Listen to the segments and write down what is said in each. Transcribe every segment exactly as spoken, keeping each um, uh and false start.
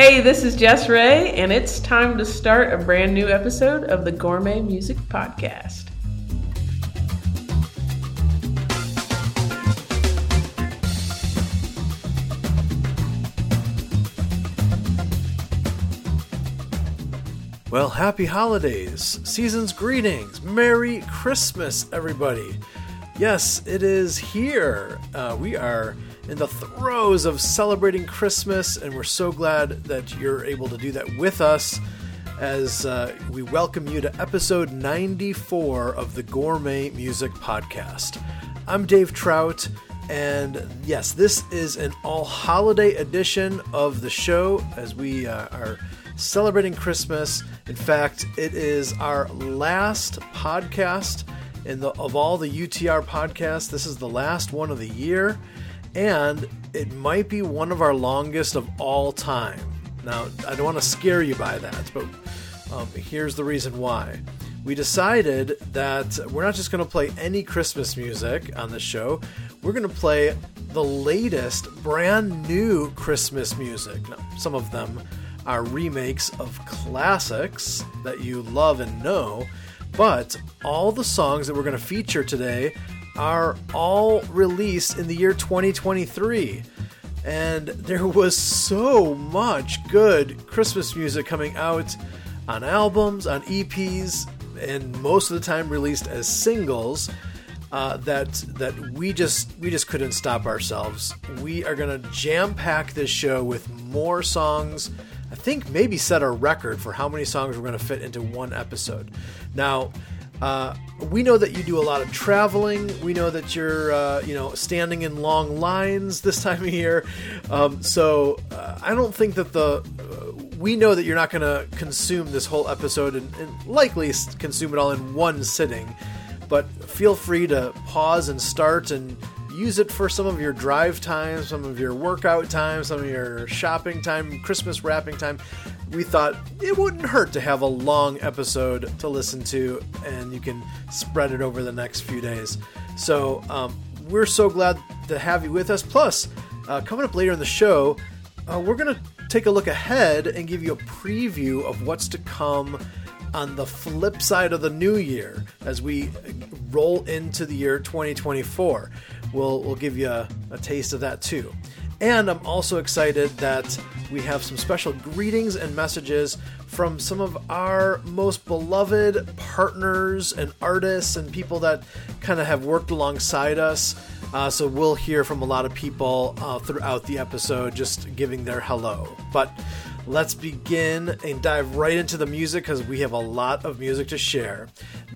Hey, this is Jess Ray, and it's time to start a brand new episode of the Gourmet Music Podcast. Well, happy holidays, season's greetings, Merry Christmas, everybody. Yes, it is here. Uh, we are in the throes of celebrating Christmas, and we're so glad that you're able to do that with us as uh, we welcome you to episode ninety-four of the Gourmet Music Podcast. I'm Dave Trout, and yes, this is an all-holiday edition of the show as we uh, are celebrating Christmas. In fact, it is our last podcast in the, of all the U T R podcasts. This is the last one of the year, and it might be one of our longest of all time. Now, I don't want to scare you by that, but um, here's the reason why. We decided that we're not just going to play any Christmas music on the show. We're going to play the latest, brand new Christmas music. Now, some of them are remakes of classics that you love and know, but all the songs that we're going to feature today are all released in the year twenty twenty-three. And there was so much good Christmas music coming out on albums, on E Ps, and most of the time released as singles, uh, that that we just we just couldn't stop ourselves. We are going to jam-pack this show with more songs. I think maybe set a record for how many songs we're going to fit into one episode. Now, uh, we know that you do a lot of traveling. We know that you're, uh, you know, standing in long lines this time of year. Um, so uh, I don't think that the, uh, we know that you're not going to consume this whole episode and, and likely consume it all in one sitting, but feel free to pause and start and use it for some of your drive time, some of your workout time, some of your shopping time, Christmas wrapping time. We thought it wouldn't hurt to have a long episode to listen to, and you can spread it over the next few days. So um, we're so glad to have you with us. Plus, uh, coming up later in the show, uh, we're going to take a look ahead and give you a preview of what's to come on the flip side of the new year as we roll into the year twenty twenty-four. We'll we'll give you a, a taste of that too. And I'm also excited that we have some special greetings and messages from some of our most beloved partners and artists and people that kind of have worked alongside us. Uh, so we'll hear from a lot of people uh, throughout the episode just giving their hello. But let's begin and dive right into the music because we have a lot of music to share.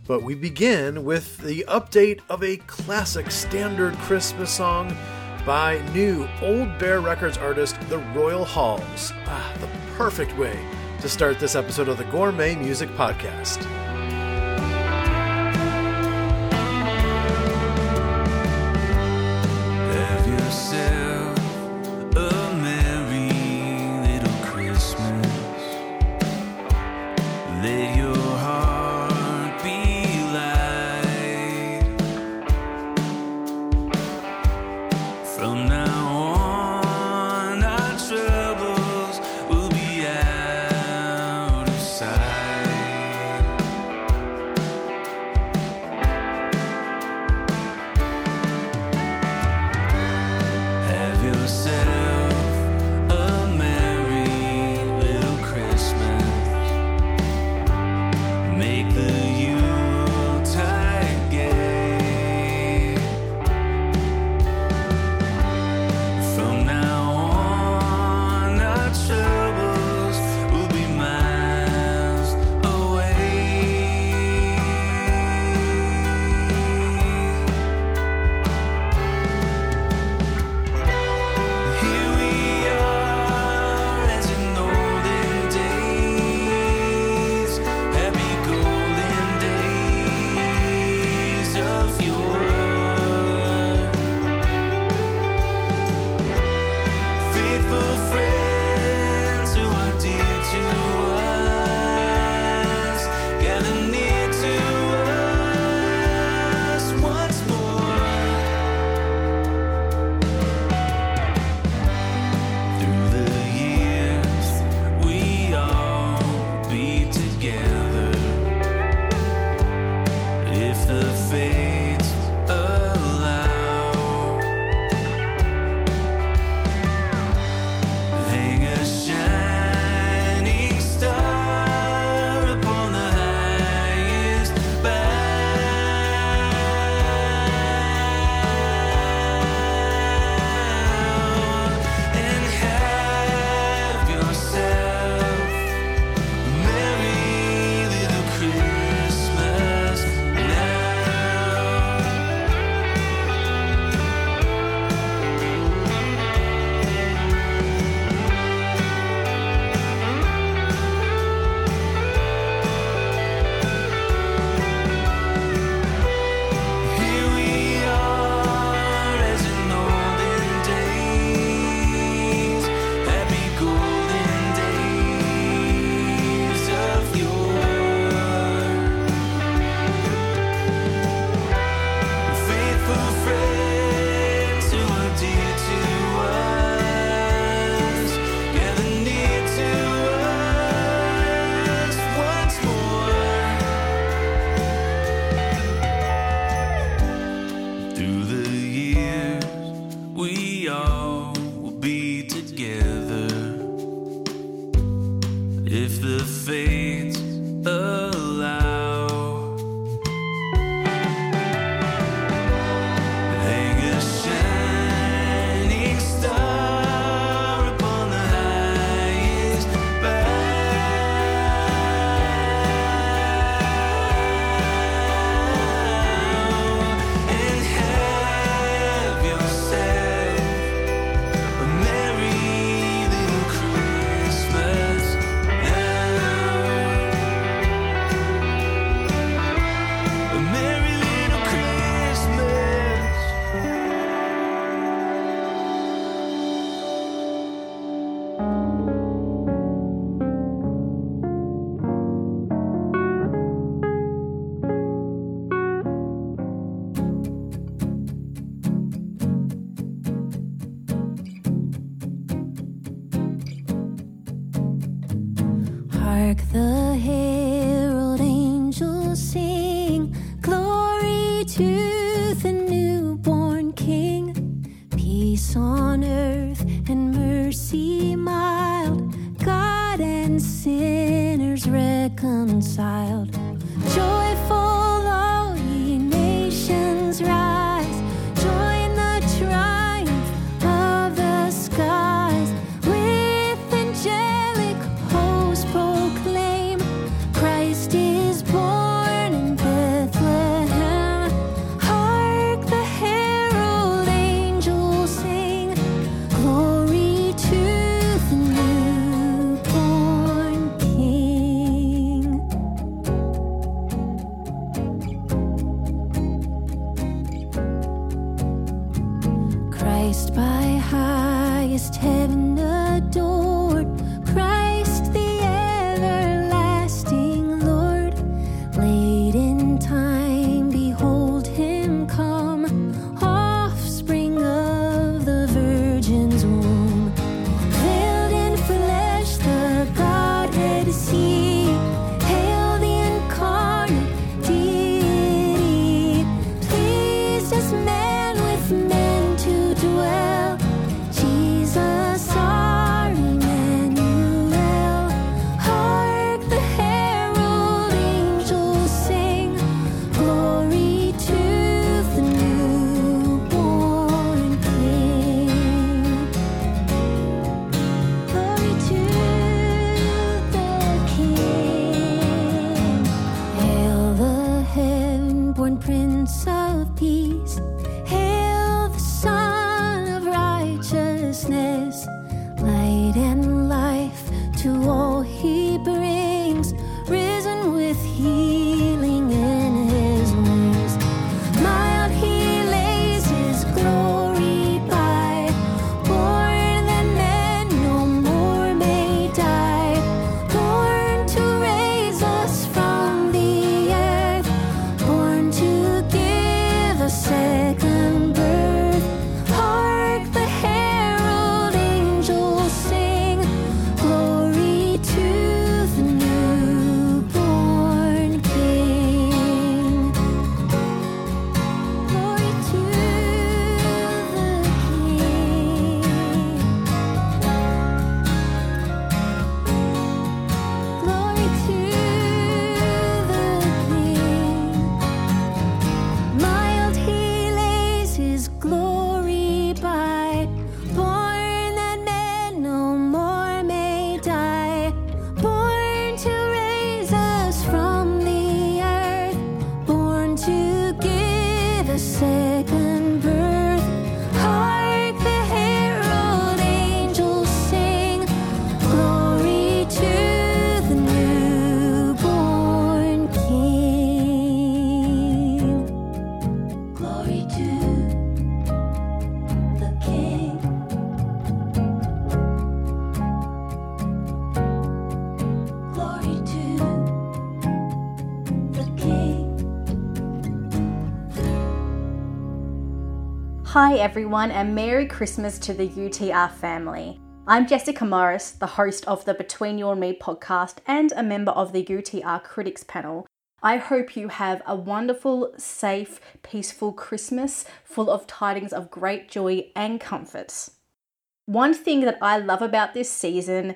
But we begin with the update of a classic standard Christmas song by new Old Bear Records artist The Royal Halls. Ah, the perfect way to start this episode of the Gourmet Music Podcast. the fates allow. Hang a shining star upon the highest bough, and have yourself a merry little Christmas now. A merry little Christmas. Hark the herald angels sing, glory to the newborn King, peace on earth and mercy mild, God and sinners reconciled. Joyful all ye nations rise, join the triumph of the skies, with angelic hosts proclaim, Christ is born in Bethlehem. Hark the herald angels sing, glory to the newborn King. Christ by highest heaven adored, Christ the everlasting Lord. Late in time, behold him come, offspring of the Virgin's womb. Veiled in flesh, the Godhead is he. Hail the incarnate deity. Pleased as man with men to dwell. Jesus, our Emmanuel. Hark the herald angels sing, glory to the newborn King. Glory to the King. Hail the heaven-born Prince of Peace. Hail the Son of Righteousness. Light and life to all he brings. Risen with healing in his wings. Mild he lays his glory by, born that men no more may die, born to raise us from the earth, born to give a second birth. Hark the herald angels sing, glory to the newborn King. Glory to the King. Glory to the King. Mild he lays his glory by, born that men no more may die, born to raise us from the earth, born to give a second birth. Hark the herald angels sing, glory to the newborn King. Glory to the King. Glory to the King. Hi everyone, and Merry Christmas to the U T R family. I'm Jessica Morris, the host of the Between You and Me podcast and a member of the U T R Critics Panel. I hope you have a wonderful, safe, peaceful Christmas full of tidings of great joy and comforts. One thing that I love about this season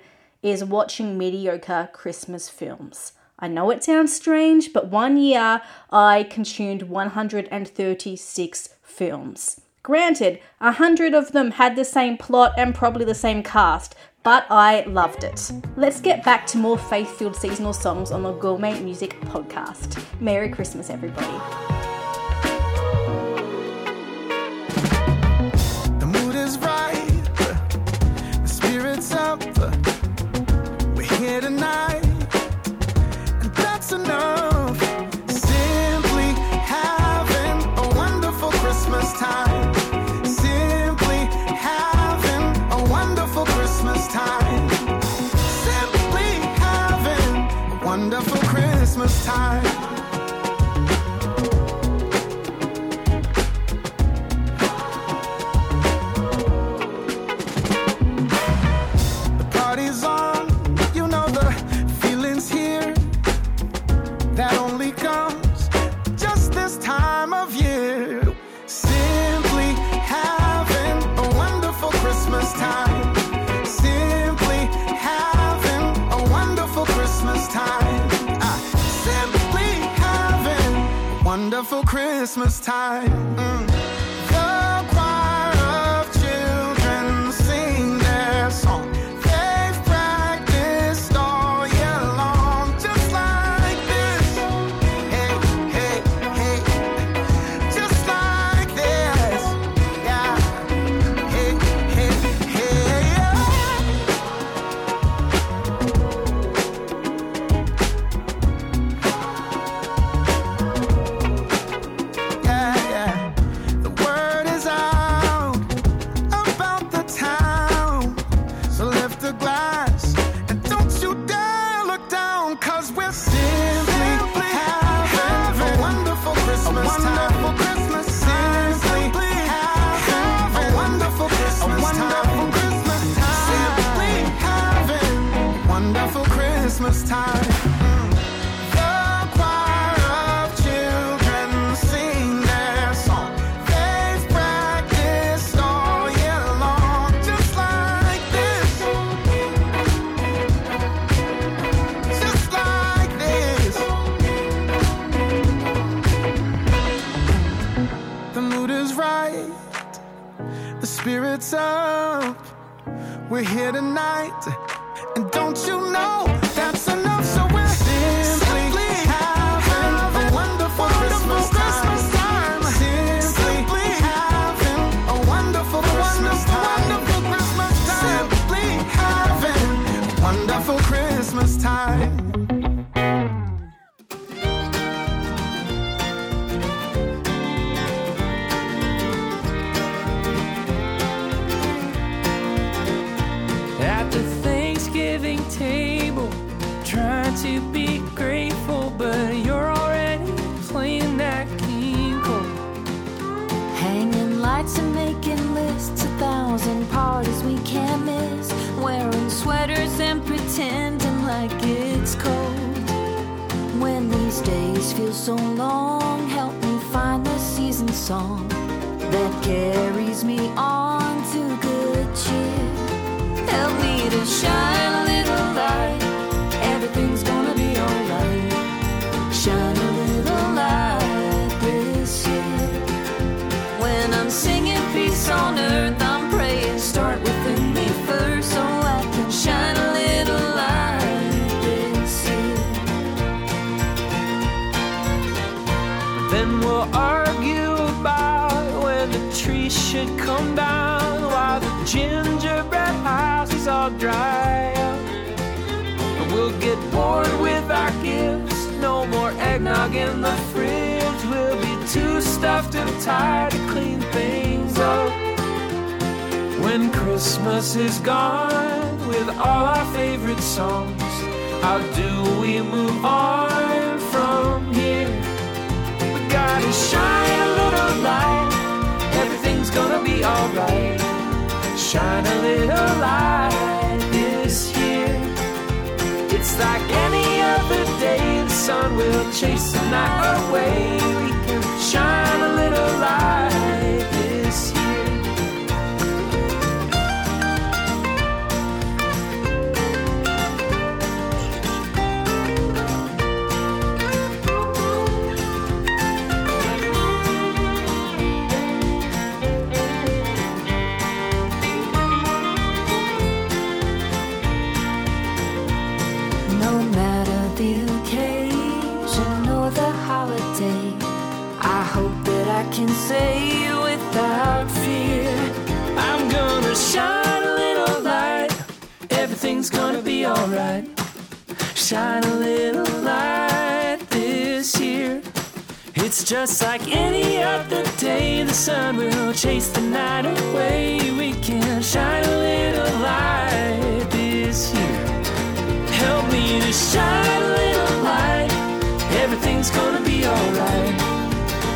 is watching mediocre Christmas films. I know it sounds strange, but one year I consumed one hundred thirty-six films. Granted, a hundred of them had the same plot and probably the same cast, but I loved it. Let's get back to more faith-filled seasonal songs on the Gourmet Music Podcast. Merry Christmas, everybody. The mood is right, the spirit's up, we're here tonight, and that's enough. Simply having a wonderful Christmas time. Time. Simply having a wonderful Christmas time. The party's on, you know the feeling's here. That only comes just this time of year. Simply having a wonderful Christmas time. Time. Uh, simply having a wonderful Christmas time. Mm. The choir of children sing their song. They've practiced all year long, just like this. Hey, hey, hey, just like this. Yeah, hey, hey, hey. Christmas time. Mm. The choir of children sing their song. They've practiced all year long, just like this. Just like this. The mood is right. The spirit's up. We're here tonight. And don't you know? That's enough, so we're simply, simply having a wonderful, wonderful Christmas time. Christmas time. Simply, simply having a wonderful, Christmas time. Wonderful Christmas time. Simply having a wonderful Christmas time. At the Thanksgiving table, trying to be grateful, but you're already playing that King Cole. Hanging lights and making lists, a thousand parties we can't miss. Wearing sweaters and pretending like it's cold. When these days feel so long, help me find the season song that carries me on to good cheer. Help me to shine a little light. Everything's gonna be alright. Shine a little light this year. When I'm singing peace on earth, I'm praying start within me first, so I can shine a little light this year. Then we'll argue about where the tree should come down, while the gingerbread house is all dry up. We'll get bored with our gifts. No more eggnog in the fridge. We'll be too stuffed and tired to clean things up. When Christmas is gone, with all our favorite songs, how do we move on from here? We gotta shine a little light. Everything's gonna be alright. Shine a little light this year. It's like any other day, the sun will chase the night away. We can shine a little light this year. mistake. I hope that I can say without fear, I'm gonna shine a little light. Everything's gonna be alright. Shine a little light this year. It's just like any other day. The sun will chase the night away. We can shine a little light this year. Help me to shine a little light. Everything's gonna be alright.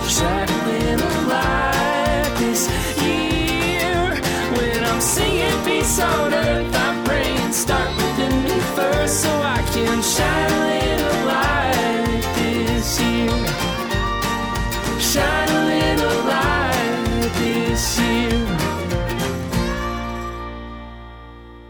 Shine a little light this year. When I'm singing peace on earth, I'm praying start with a new verse, so I can shine a little light this year. Shine a little light this year.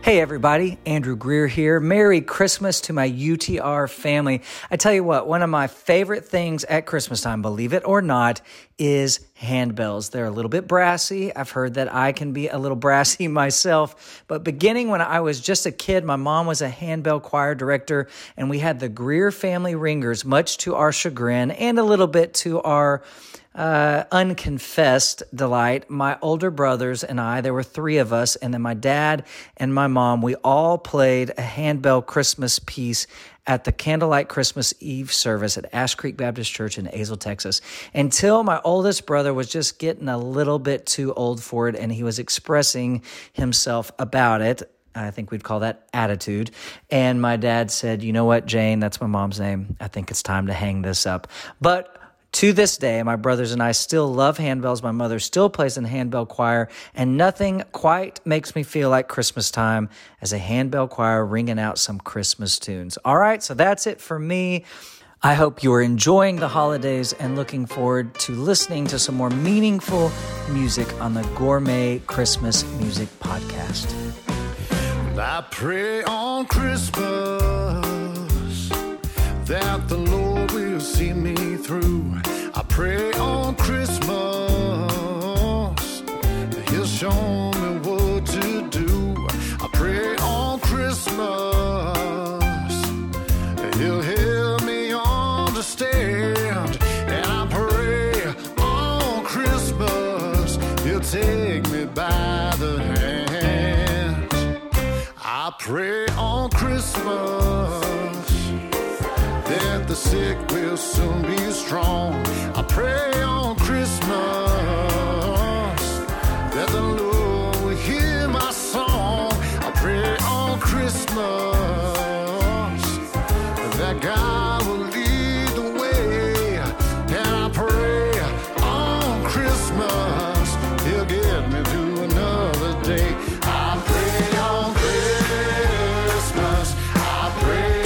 Hey everybody, Andrew Greer here. Merry Christmas to my U T R family. I tell you what, one of my favorite things at Christmas time, believe it or not, is handbells. They're a little bit brassy. I've heard that I can be a little brassy myself, but beginning when I was just a kid, my mom was a handbell choir director, and we had the Greer family ringers, much to our chagrin and a little bit to our uh, unconfessed delight. My older brothers and I, there were three of us, and then my dad and my mom, we all played a handbell Christmas piece at the Candlelight Christmas Eve service at Ash Creek Baptist Church in Azle, Texas, until my oldest brother was just getting a little bit too old for it, and he was expressing himself about it. I think we'd call that attitude. And my dad said, you know what, Jane, that's my mom's name. I think it's time to hang this up. But to this day, my brothers and I still love handbells. My mother still plays in handbell choir, and nothing quite makes me feel like Christmas time as a handbell choir ringing out some Christmas tunes. All right, so that's it for me. I hope you're enjoying the holidays and looking forward to listening to some more meaningful music on the Gourmet Christmas Music Podcast. I pray on Christmas that the Lord will see me through. I pray on Christmas that He'll show me what to do. I pray on Christmas that He'll help me understand. And I pray on Christmas He'll take me by the hand. I pray on Christmas that the sick will soon be strong. I pray on Christmas that the Lord will hear my song. I pray on Christmas that God will lead the way. And I pray on Christmas He'll get me to another day. I pray on Christmas. I pray. Oh!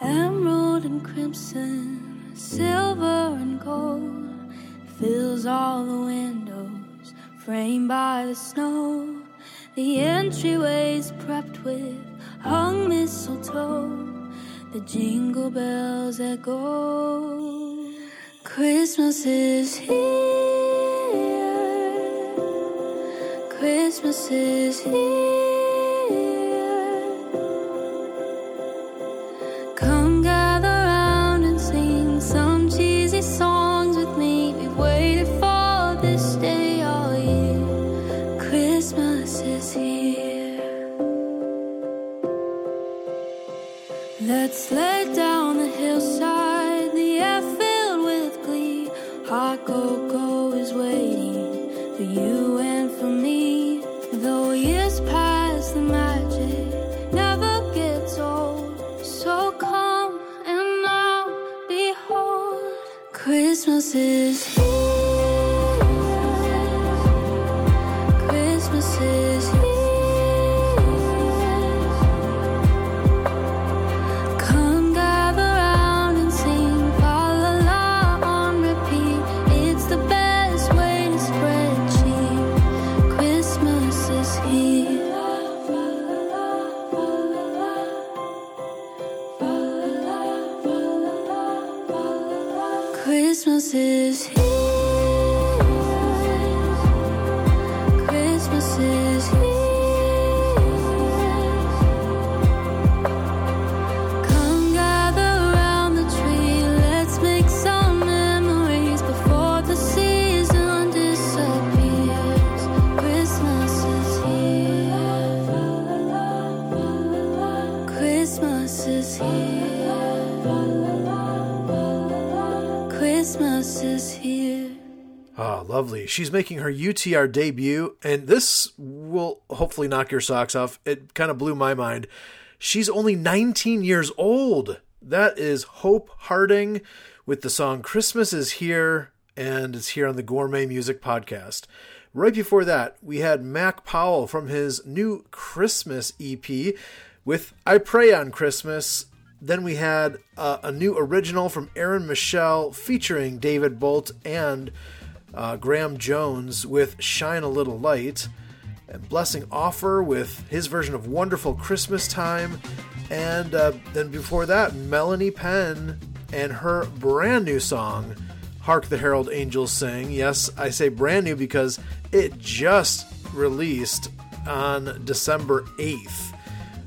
Emerald and crimson, silver and gold, fills all the windows, framed by the snow. The entryways prepped with hung mistletoe, the jingle bells echo. Christmas is here, Christmas is here. Let's let down the hillside, the air filled with glee. Hot cocoa is waiting for you and for me. Though years pass, the magic never gets old. So come and now behold, Christmas is here. Christmas is here. Christmas is here. Christmas is here. Come gather around the tree. Let's make some memories before the season disappears. Christmas is here. Christmas is here. Christmas is here. Ah, oh, lovely. She's making her U T R debut, and this will hopefully knock your socks off. It kind of blew my mind. She's only nineteen years old. That is Hope Harding with the song Christmas is Here, and it's here on the Gourmet Music Podcast. Right before that, we had Mac Powell from his new Christmas E P with I Pray on Christmas. Then we had uh, a new original from Aryn Michelle featuring David Bolt and uh, Graham Jones with Shine a Little Light. And Blessing Offor with his version of Wonderful Christmas Time. And uh, then before that, Melanie Penn and her brand new song, Hark the Herald Angels Sing. Yes, I say brand new because it just released on December eighth.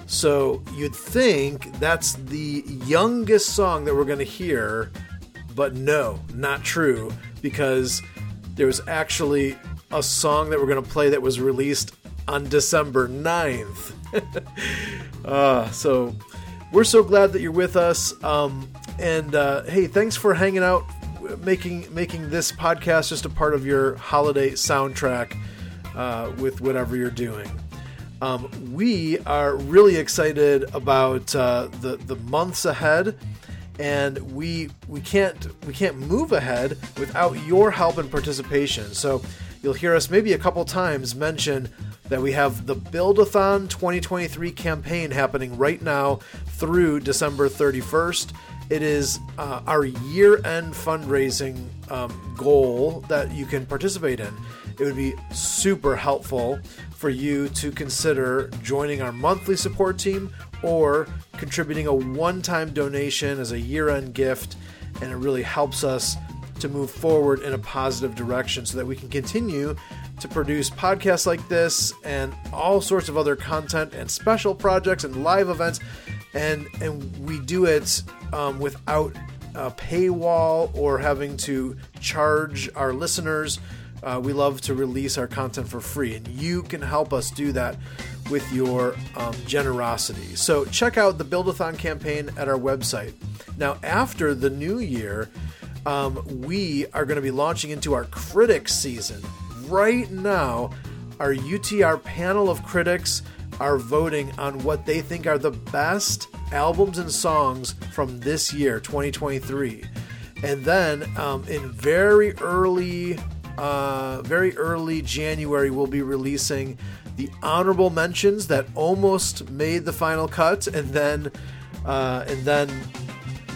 So you'd think that's the youngest song that we're going to hear, but no, not true, because there was actually a song that we're going to play that was released on December ninth. uh, so we're so glad that you're with us. Um, and uh, hey, thanks for hanging out, making making this podcast just a part of your holiday soundtrack uh, with whatever you're doing. Um, we are really excited about uh, the the months ahead, and we we can't we can't move ahead without your help and participation. So you'll hear us maybe a couple times mention that we have the Build-A-Thon twenty twenty-three campaign happening right now through December thirty-first. It is uh, our year-end fundraising um, goal that you can participate in. It would be super helpful for you to consider joining our monthly support team or contributing a one-time donation as a year-end gift, and it really helps us to move forward in a positive direction so that we can continue to produce podcasts like this and all sorts of other content and special projects and live events, and and we do it um, without a paywall or having to charge our listeners. Uh, we love to release our content for free, and you can help us do that with your um, generosity. So check out the Build-A-Thon campaign at our website. Now, after the new year, um, we are going to be launching into our critics season. Right now, our U T R panel of critics are voting on what they think are the best albums and songs from this year, twenty twenty-three. And then um, in very early... Uh, very early January, we'll be releasing the honorable mentions that almost made the final cut, and then uh, and then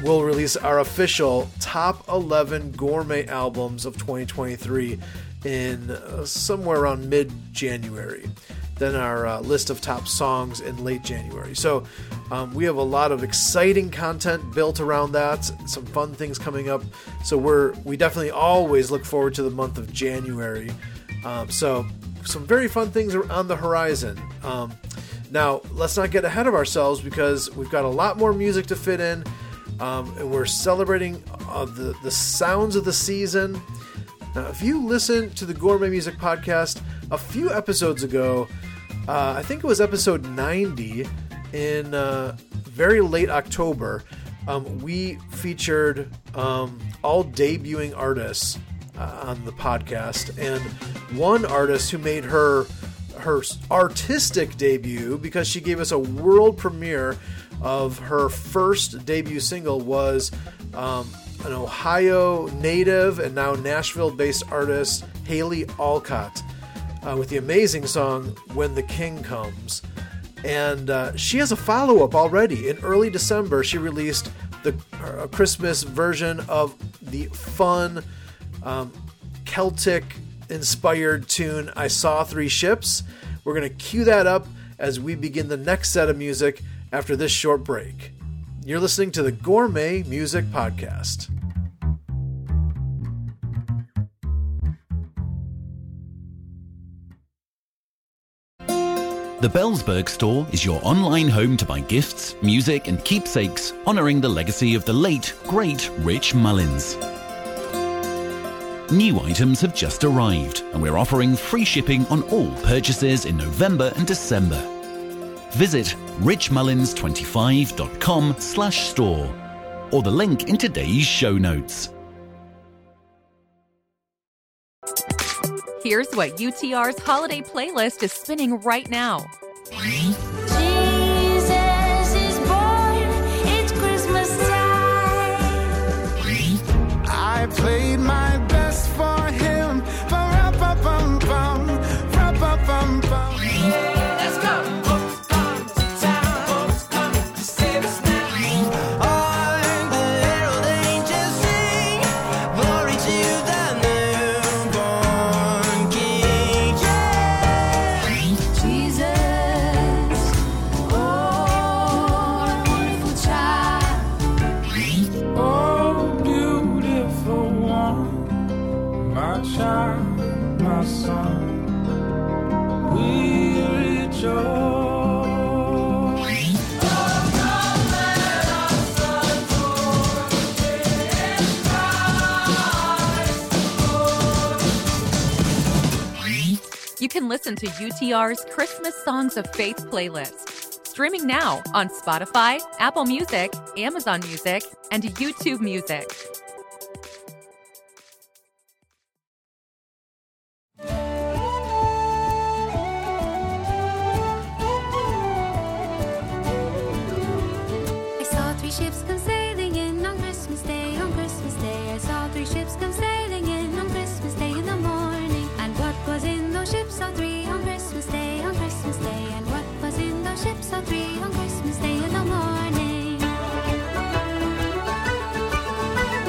we'll release our official top eleven gourmet albums of twenty twenty-three in uh, somewhere around mid-January. Then our uh, list of top songs in late January. So um, we have a lot of exciting content built around that, some fun things coming up. So we're we definitely always look forward to the month of January. Um, so some very fun things are on the horizon. Um, now, let's not get ahead of ourselves because we've got a lot more music to fit in. Um, and we're celebrating uh, the, the sounds of the season. Now, if you listen to the Gourmet Music Podcast a few episodes ago, uh, I think it was episode ninety in uh, very late October, um, we featured um, all debuting artists uh, on the podcast, and one artist who made her her artistic debut because she gave us a world premiere of her first debut single was um, an Ohio native and now Nashville-based artist, Haylie Allcott, uh, with the amazing song When the King Comes. And uh, she has a follow-up already. In early December, she released the uh, Christmas version of the fun um, Celtic-inspired tune I Saw Three Ships. We're going to cue that up as we begin the next set of music after this short break. You're listening to the Gourmet Music Podcast. The Bellsberg Store is your online home to buy gifts, music, and keepsakes honoring the legacy of the late, great Rich Mullins. New items have just arrived, and we're offering free shipping on all purchases in November and December. Visit richmullins25.com slash store or the link in today's show notes. Here's what U T R's holiday playlist is spinning right now. Jesus is born, it's Christmas time. I played my best for him. Ba-ra-ba-bum-bum, ra-ba-bum-bum. Let's go! Can listen to U T R's Christmas Songs of Faith playlist, streaming now on Spotify, Apple Music, Amazon Music, and YouTube Music. I saw three ships come sailing in on Christmas Day, on Christmas Day. I saw three ships come sailing in on Christmas Day in the morning. And what was in those ships? All three on Christmas Day, on Christmas Day. And what was in those ships? All three on Christmas Day in the morning. And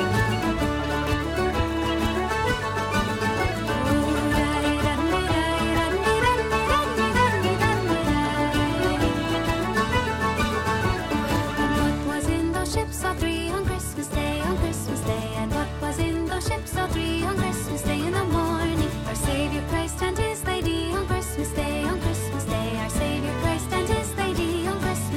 what was in those ships? All three on Christmas Day, on Christmas Day. And what was in those ships? All three on Christmas Day in the morning. Our Savior Christ and His Lady on Christmas Day, on Christmas Day. Our Savior Christ and His Lady on Christmas Day.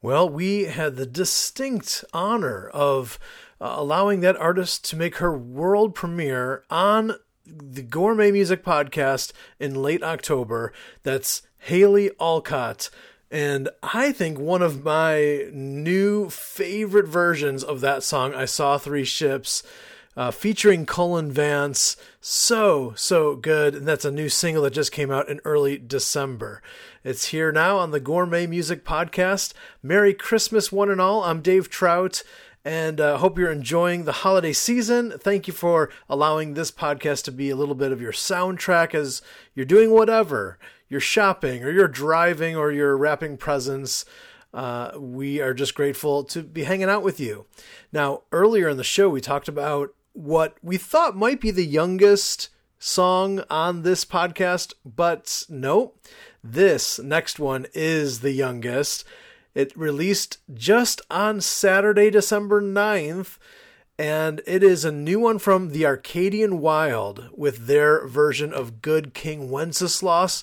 Well, we had the distinct honor of uh, allowing that artist to make her world premiere on the Gourmet Music Podcast in late October. That's Haylie Allcott. And I think one of my new favorite versions of that song, I Saw Three Ships, uh, featuring Cullen Vance, so, so good. And that's a new single that just came out in early December. It's here now on the Gourmet Music Podcast. Merry Christmas, one and all. I'm Dave Trout, and uh, hope you're enjoying the holiday season. Thank you for allowing this podcast to be a little bit of your soundtrack as you're doing whatever. You're shopping, or you're driving, or you're wrapping presents. Uh, we are just grateful to be hanging out with you. Now, earlier in the show, we talked about what we thought might be the youngest song on this podcast, but no, this next one is the youngest. It released just on Saturday, December ninth, and it is a new one from the Arcadian Wild with their version of Good King Wenceslas.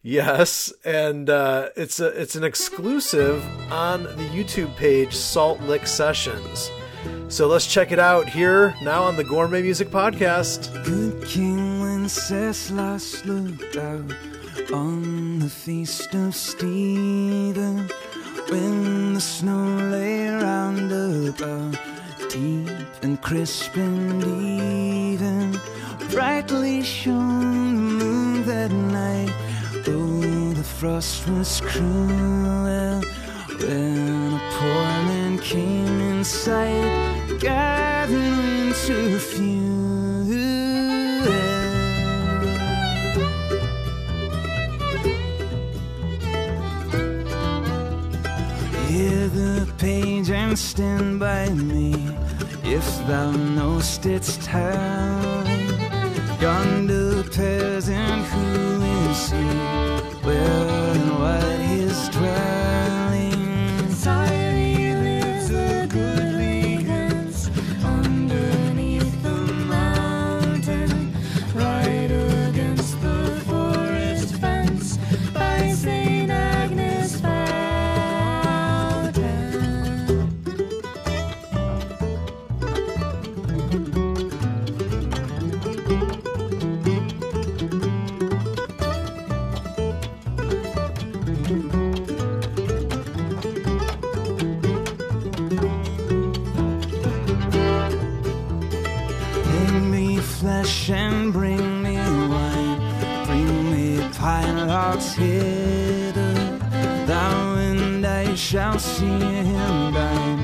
Yes, and uh, it's a, it's an exclusive on the YouTube page, Salt Lick Sessions. So let's check it out here now on the Gourmet Music Podcast. Good King Wenceslas looked out on the feast of Stephen when the snow lay round about, deep and crisp and even. Brightly shone the moon that night, though the frost was cruel. When a poor man came in sight, gathering to a few. Hear the page and stand by me, if thou know'st its time. Yonder peasant, who is he? Where and what his dwelling? Sire, he lives a goodly house underneath the mountain, right against the forest fence by Saint Agnes Fountain. And bring me wine, bring me pine logs hither. Thou and I shall see him dine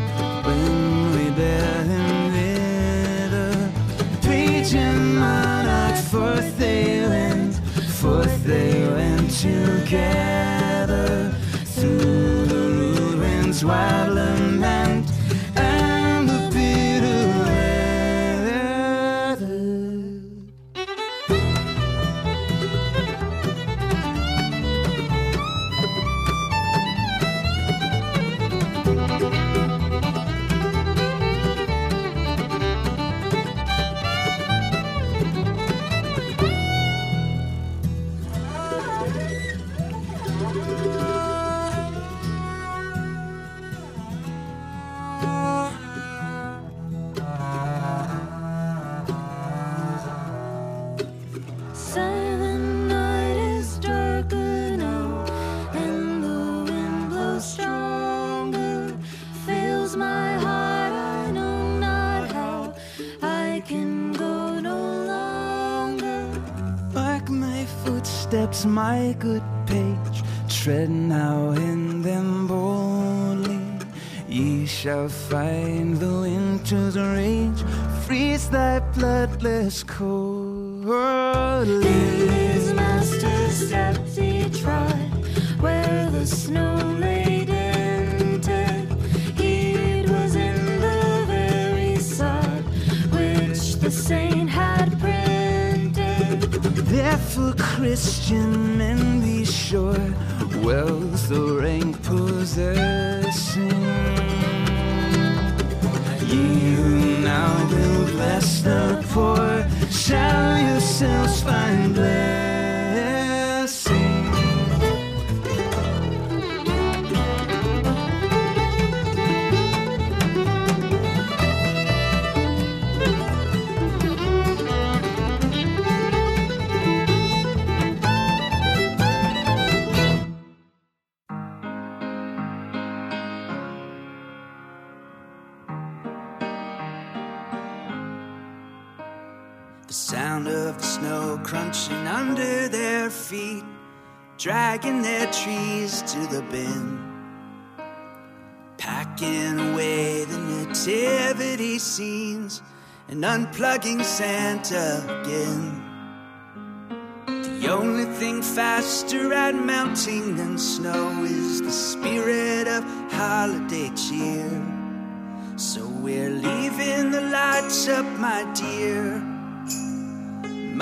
when we bear him thither. Pigeon monarch, forth they went, forth they went together through the rude wind's wild lament. My good page, tread now in them boldly. Ye shall find the winter's rage, freeze thy bloodless coldly. In his master's steps he trod, where the snow lay dented. It was in the very sod which the saint had prayed. Therefore, Christian men, be sure, wealth or rank possessing, ye who now will bless the poor, shall yourselves find blessing. The sound of the snow crunching under their feet, dragging their trees to the bin, packing away the nativity scenes and unplugging Santa again. The only thing faster at melting than snow is the spirit of holiday cheer. So we're leaving the lights up, my dear.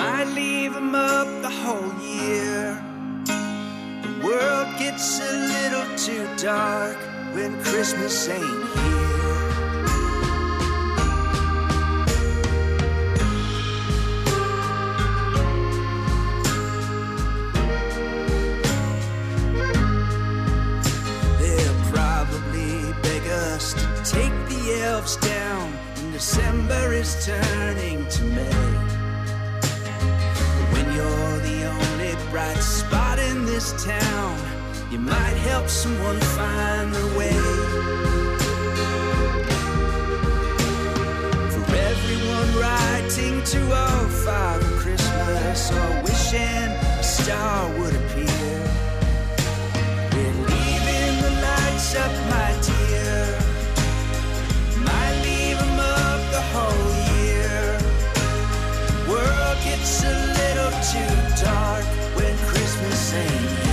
Might leave them up the whole year. The world gets a little too dark when Christmas ain't here. They'll probably beg us to take the elves down when December is turning to May. You're the only bright spot in this town. You might help someone find their way. For everyone writing to our Father Christmas or wishing a star would appear, we're leaving the lights up, my dear. Might leave them up the whole year. The world gets a little too dark when Christmas ain't here.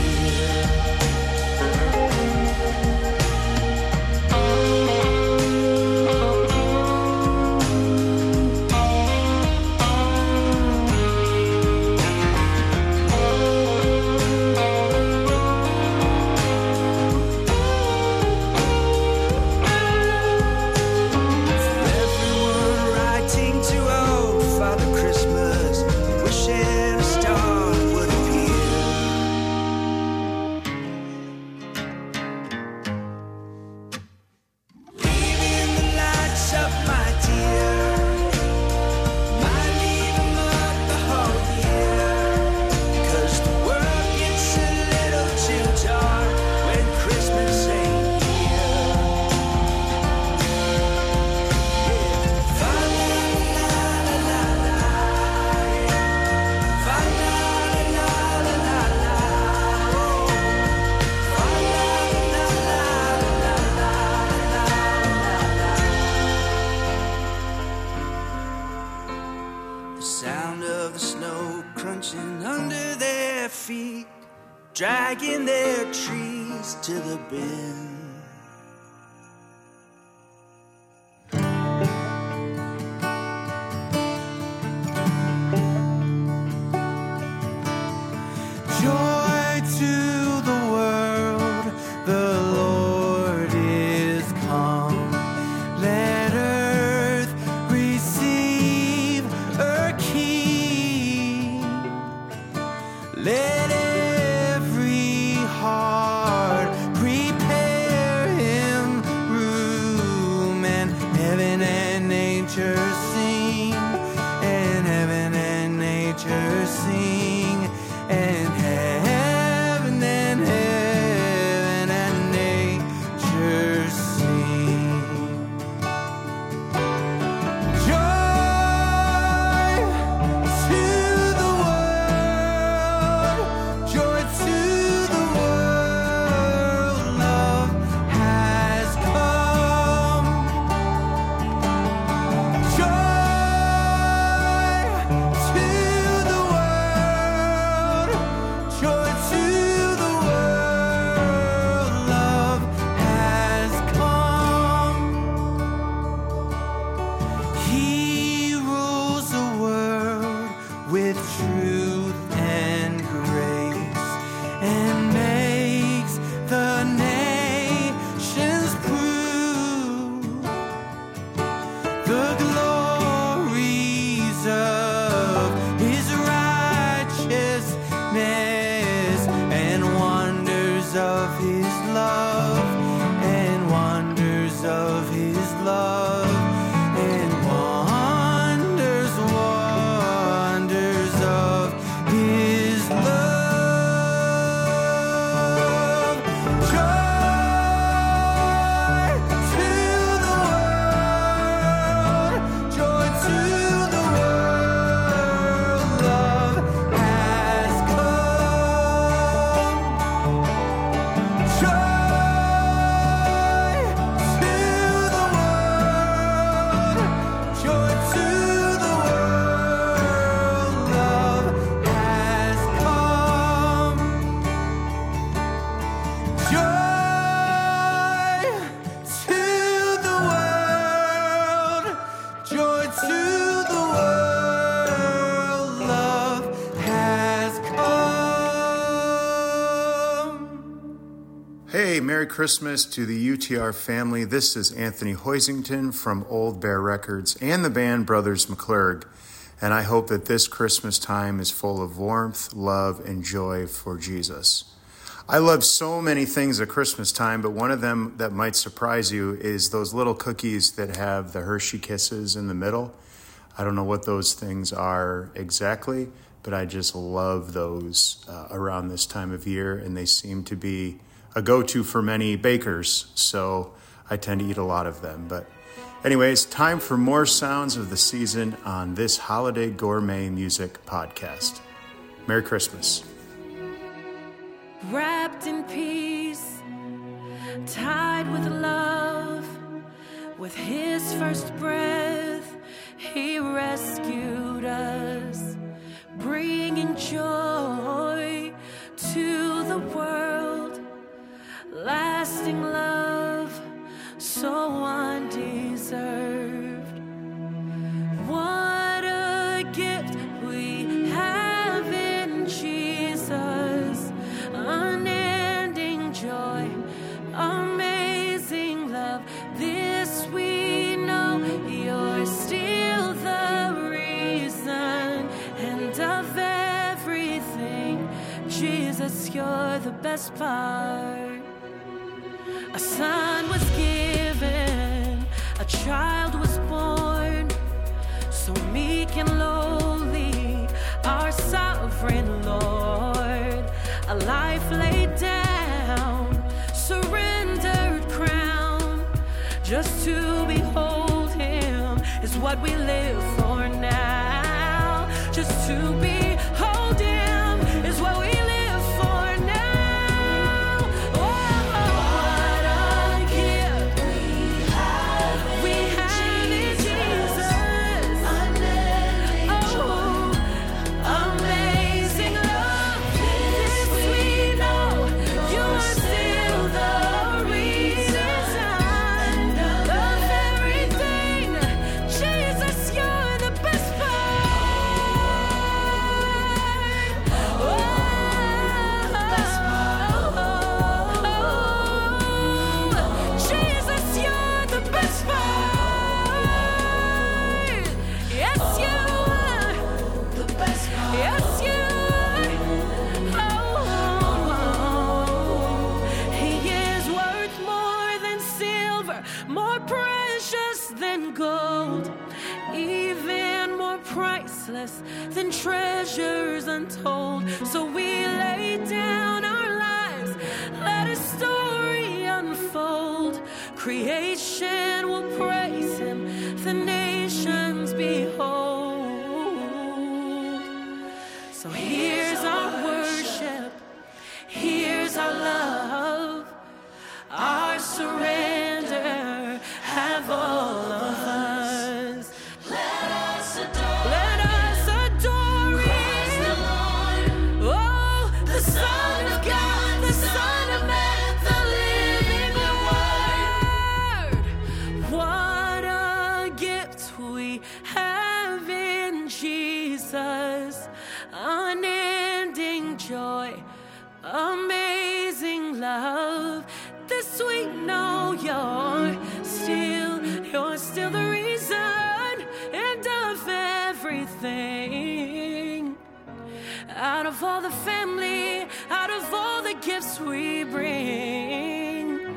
Dragging their trees to the bin. Let every heart prepare. Merry Christmas to the U T R family. This is Anthony Hoisington from Old Bear Records and the band Brothers McClurg, and I hope that this Christmas time is full of warmth, love, and joy for Jesus. I love so many things at Christmas time, but one of them that might surprise you is those little cookies that have the Hershey Kisses in the middle. I don't know what those things are exactly, but I just love those uh, around this time of year, and they seem to be a go-to for many bakers, so I tend to eat a lot of them. But anyways, time for more sounds of the season on this Holiday Gourmet Music Podcast. Merry Christmas. Wrapped in peace, tied with love, with his first breath, he rescued us, bringing joy to the world. Lasting love, so undeserved. What a gift we have in Jesus. Unending joy, amazing love. This we know, you're still the reason. And of everything, Jesus, you're the best part. A son was given, a child was born, so meek and lowly, our sovereign Lord. A life laid down, surrendered crown, just to behold him is what we live for now. Just to behold him is what we live for. Than treasures untold, so we lay down our lives, let a story unfold. Creation will praise him, the nations behold. So here's our worship, here's our love, our surrender, have all of us. Let us adore. Amazing love, this we know you're still, you're still the reason and of everything. Out of all the family, out of all the gifts we bring,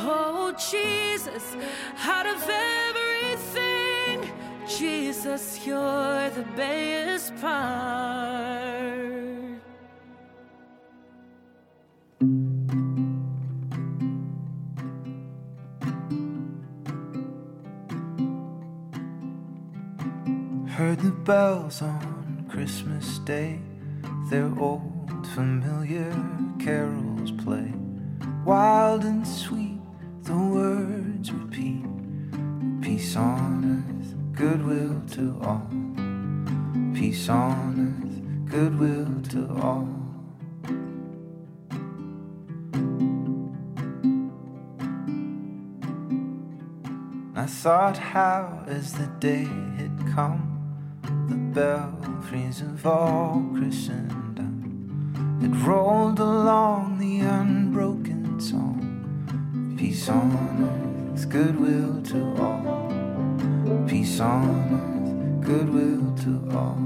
oh Jesus, out of everything, Jesus, you're the best part. Heard the bells on Christmas Day, their old familiar carols play. Wild and sweet, the words repeat, peace on earth, goodwill to all. Peace on earth, goodwill to all. I thought how, as the day had come, the belfries of all Christendom, it rolled along the unbroken song. Peace on earth, goodwill to all. Peace on earth, goodwill to all.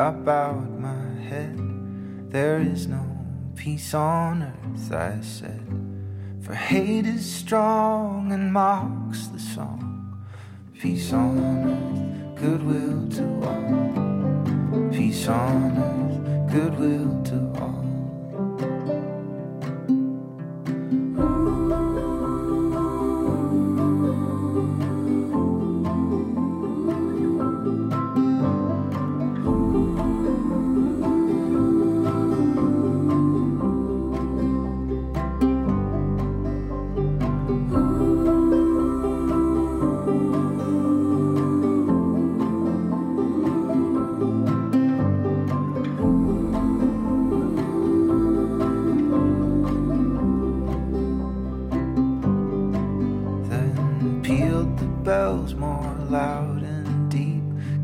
I bowed my head. There is no peace on earth, I said, for hate is strong and mocks the song. Peace on earth, goodwill to all. Peace on earth, goodwill to all.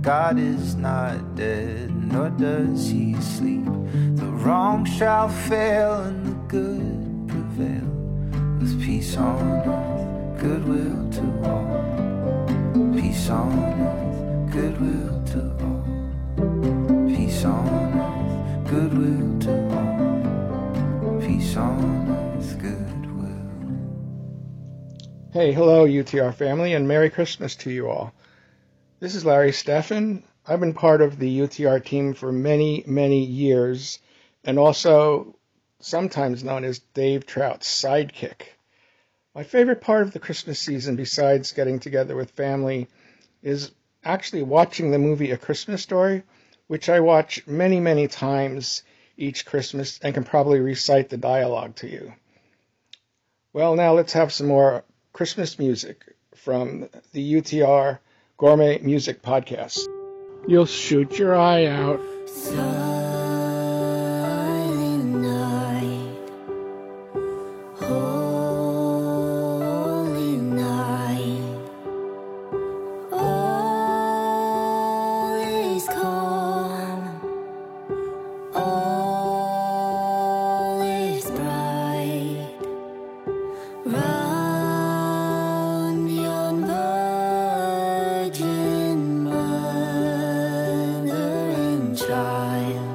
God is not dead, nor does he sleep. The wrong shall fail and the good prevail. With peace on earth, goodwill to all. Peace on earth, goodwill to all. Peace on earth, goodwill to all. Peace on earth, goodwill. Hey, hello U T R family, and Merry Christmas to you all. This is Larry Steffen. I've been part of the U T R team for many, many years, and also sometimes known as Dave Trout's sidekick. My favorite part of the Christmas season, besides getting together with family, is actually watching the movie A Christmas Story, which I watch many, many times each Christmas and can probably recite the dialogue to you. Well, now let's have some more Christmas music from the U T R Gourmet Music Podcast. You'll shoot your eye out. Silent night, holy night, all is calm, all is bright. Right. Child.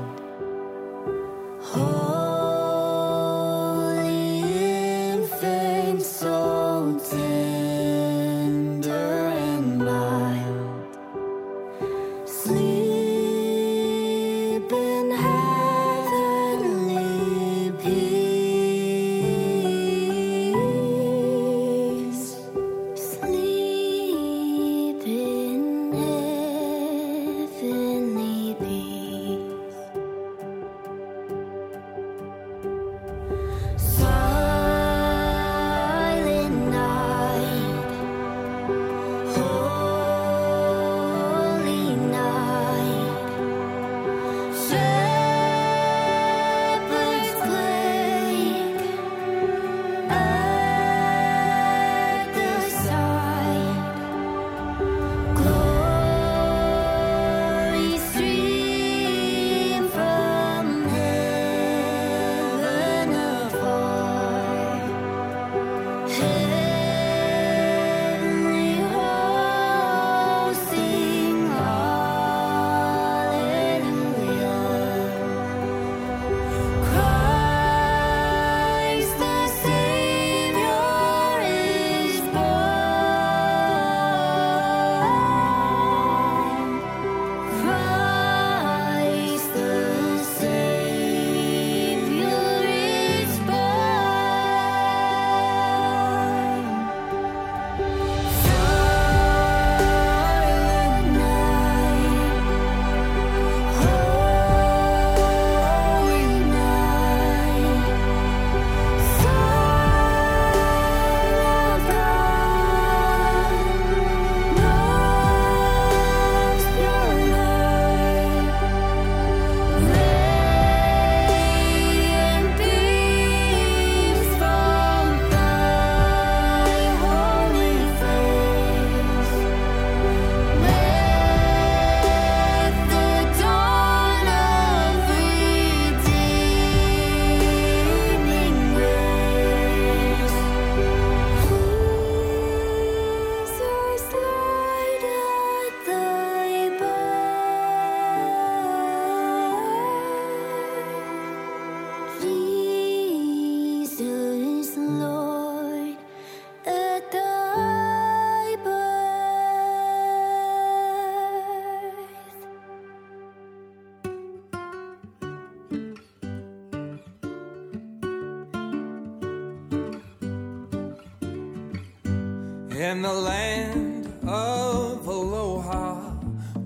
in the land of aloha,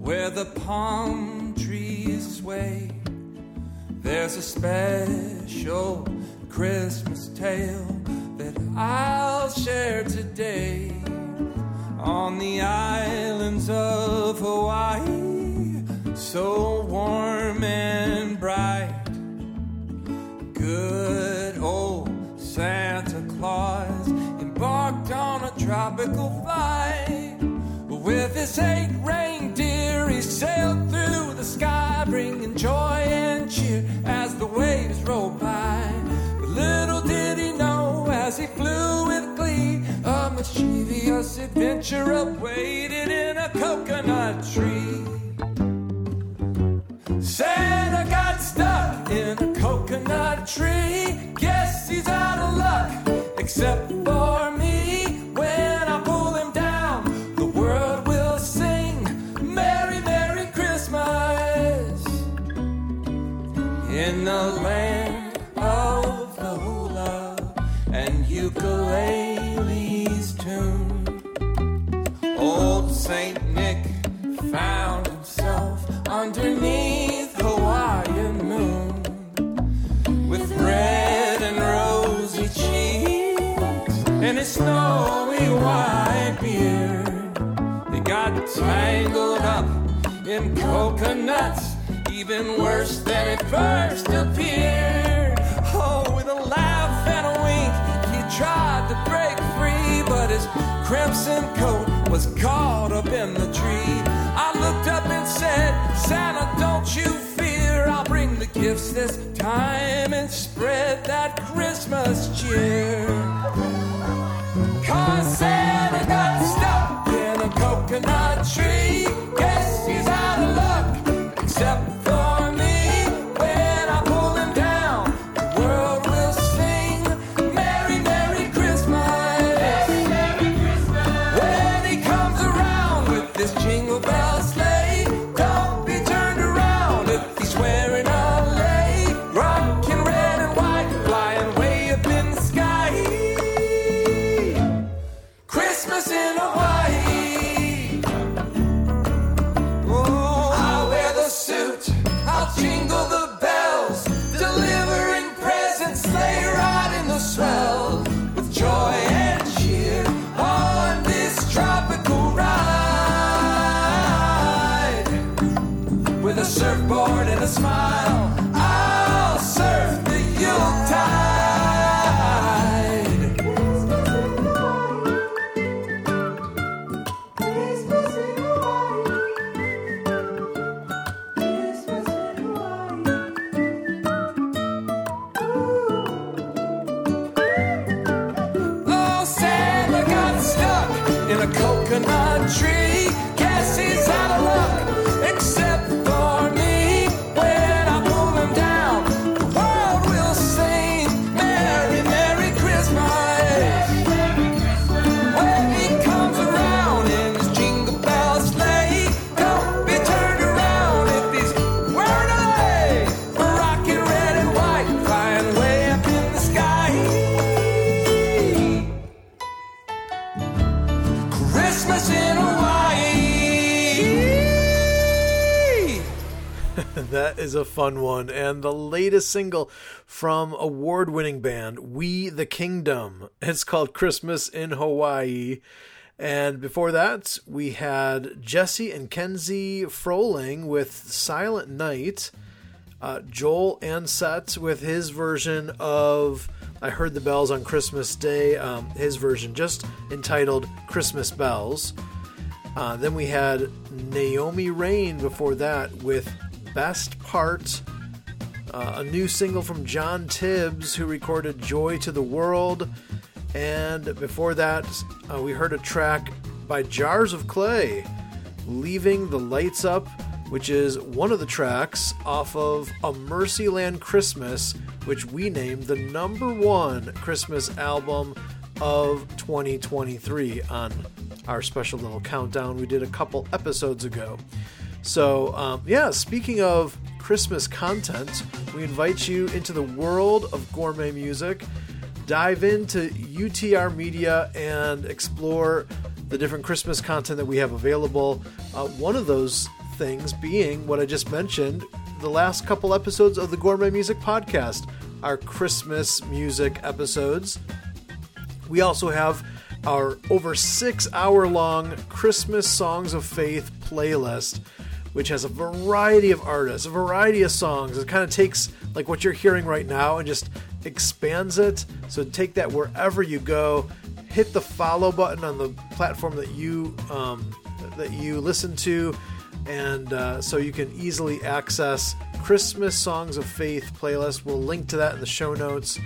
where the palm trees sway, there's a special Christmas tale that I'll share today. On the islands of Hawaii, so warm and bright, good old Santa Claus embarked on a tropical flight. With his eight reindeer, he sailed through the sky, bringing joy and cheer as the waves rolled by. But little did he know, as he flew with glee, a mischievous adventurer waited in a coconut tree. Santa got stuck in a coconut tree. Guess he's out of luck, except for me. When I pull him down, the world will sing Merry, Merry Christmas in the land of the hula and ukulele. Saint Nick found himself underneath Hawaiian moon, with red and rosy cheeks and a snowy white beard. He got tangled up in coconuts, even worse than it first appeared. Oh, with a laugh and a wink, he tried to break free, but his crimson coat was caught up in the tree. I looked up and said, Santa, don't you fear, I'll bring the gifts this time and spread that Christmas cheer. Cause Santa got stuck in a coconut tree. Guess he's out of luck, except for me. When I pull him down, the world will sing Merry, Merry Christmas. Surfboard and a smile, I'll surf the Yuletide. Christmas in Hawaii, Christmas in Hawaii, Christmas in Hawaii. Ooh. Oh, Santa got stuck in a coconut tree. Guess he's out of luck, except for me. When I pull him down, the world will sing Merry, Merry Christmas. Merry, Merry Christmas. When he comes around in his jingle bell sleigh, don't be turned around if he's wearing a lei. Rocking red and white, flying way up in the sky. Christmas in Hawaii. That is a fun one. And the latest single from award-winning band We the Kingdom. It's called Christmas in Hawaii. And before that, we had Jesse and Kenzie Frohling with Silent Night. Uh, Joel Ansett with his version of I Heard the Bells on Christmas Day. Um, his version just entitled Christmas Bells. Uh, then we had Naomi Rainne before that with Best Part, uh, a new single from John Tibbs, who recorded Joy to the World. And before that, uh, we heard a track by Jars of Clay, Leaving the Lights Up, which is one of the tracks off of A Mercyland Christmas, which we named the number one Christmas album of twenty twenty-three on our special little countdown we did a couple episodes ago. So, um, yeah, speaking of Christmas content, we invite you into the world of gourmet music. Dive into U T R Media and explore the different Christmas content that we have available. Uh, one of those things being what I just mentioned, the last couple episodes of the Gourmet Music Podcast, our Christmas music episodes. We also have our over six hour long Christmas Songs of Faith playlist, which has a variety of artists, a variety of songs. It kind of takes like what you're hearing right now and just expands it. So take that wherever you go, hit the follow button on the platform that you, um, that you listen to. And uh, so you can easily access Christmas Songs of Faith playlist. We'll link to that in the show notes.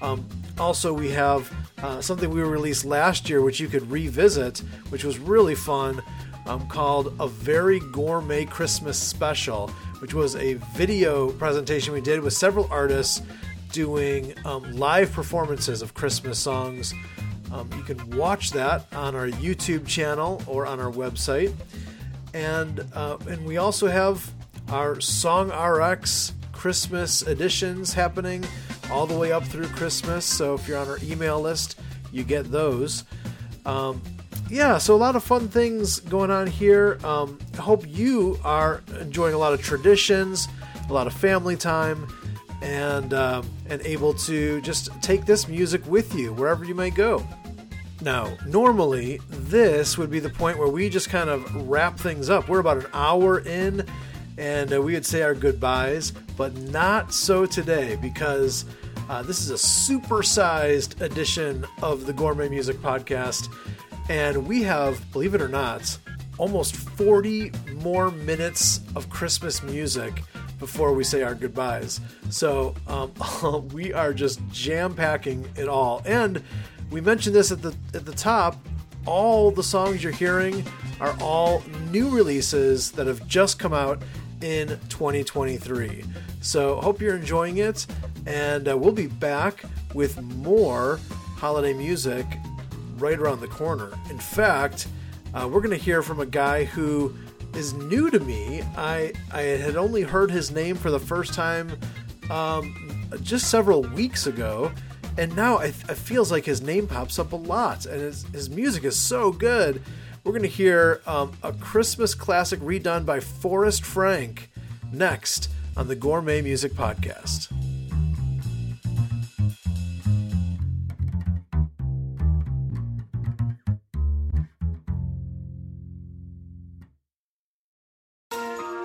Um, also, we have uh, something we released last year, which you could revisit, which was really fun, um, called A Very Gourmet Christmas Special, which was a video presentation we did with several artists doing um, live performances of Christmas songs. Um, you can watch that on our YouTube channel or on our website. And uh, and we also have our Song R X Christmas editions happening all the way up through Christmas. So if you're on our email list, you get those. Um, yeah, so a lot of fun things going on here. Um, I hope you are enjoying a lot of traditions, a lot of family time, and um, and able to just take this music with you wherever you may go. Now, normally, this would be the point where we just kind of wrap things up. We're about an hour in, and uh, we would say our goodbyes, but not so today, because uh, this is a super-sized edition of the Gourmet Music Podcast, and we have, believe it or not, almost forty more minutes of Christmas music before we say our goodbyes. So um, we are just jam-packing it all, and we mentioned this at the at the top. All the songs you're hearing are all new releases that have just come out in twenty twenty-three. So hope you're enjoying it, and uh, we'll be back with more holiday music right around the corner. In fact, uh, we're going to hear from a guy who is new to me. I I had only heard his name for the first time um, just several weeks ago. And now it feels like his name pops up a lot, and his, his music is so good. We're going to hear um, a Christmas classic redone by Forrest Frank next on the Gourmet Music Podcast.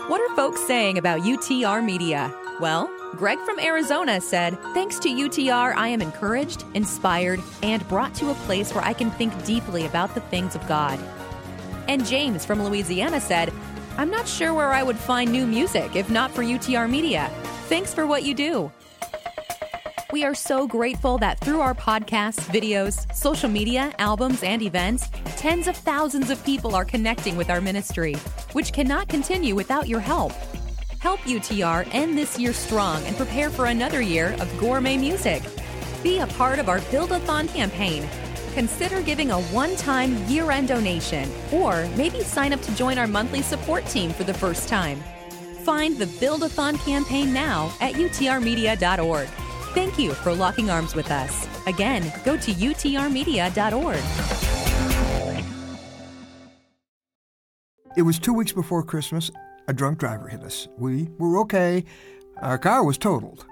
What are folks saying about U T R Media? Well, Greg from Arizona said, "Thanks to U T R, I am encouraged, inspired, and brought to a place where I can think deeply about the things of God." And James from Louisiana said, "I'm not sure where I would find new music if not for U T R Media. Thanks for what you do." We are so grateful that through our podcasts, videos, social media, albums, and events, tens of thousands of people are connecting with our ministry, which cannot continue without your help. Help U T R end this year strong and prepare for another year of gourmet music. Be a part of our Build-A-Thon campaign. Consider giving a one-time year-end donation, or maybe sign up to join our monthly support team for the first time. Find the Build-A-Thon campaign now at U T R media dot org. Thank you for locking arms with us. Again, go to U T R media dot org. It was two weeks before Christmas. A drunk driver hit us. We were okay. Our car was totaled.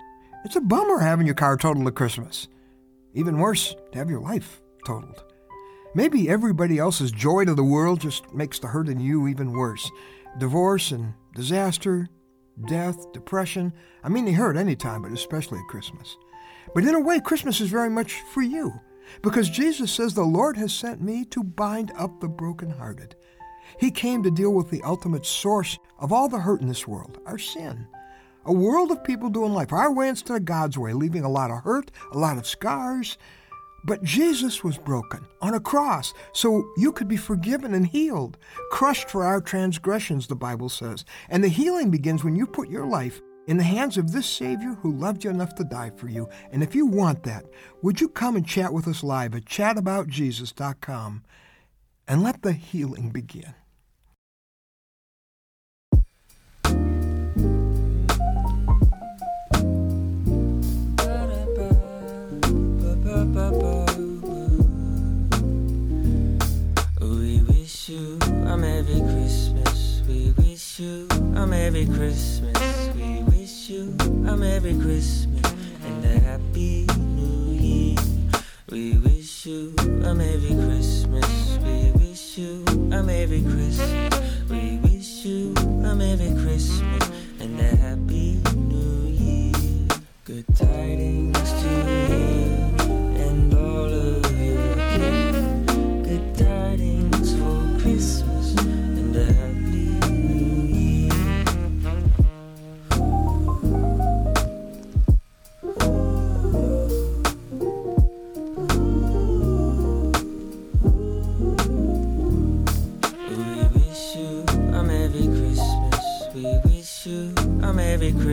It's a bummer having your car totaled at Christmas. Even worse, to have your life totaled. Maybe everybody else's joy to the world just makes the hurt in you even worse. Divorce and disaster, death, depression. I mean, they hurt any time, but especially at Christmas. But in a way, Christmas is very much for you, because Jesus says, "The Lord has sent me to bind up the brokenhearted." He came to deal with the ultimate source of all the hurt in this world, our sin. A world of people doing life our way instead of God's way, leaving a lot of hurt, a lot of scars. But Jesus was broken on a cross so you could be forgiven and healed, crushed for our transgressions, the Bible says. And the healing begins when you put your life in the hands of this Savior who loved you enough to die for you. And if you want that, would you come and chat with us live at chat about jesus dot com and let the healing begin. Merry Christmas and a Happy New Year. We wish you a Merry Christmas. We wish you a Merry Christmas. We wish you a Merry Christmas and a Happy New Year. Good tidings to you and all of your kin. Good tidings for Christmas and a Happy New Year. We wish you a Merry Christmas. We wish you a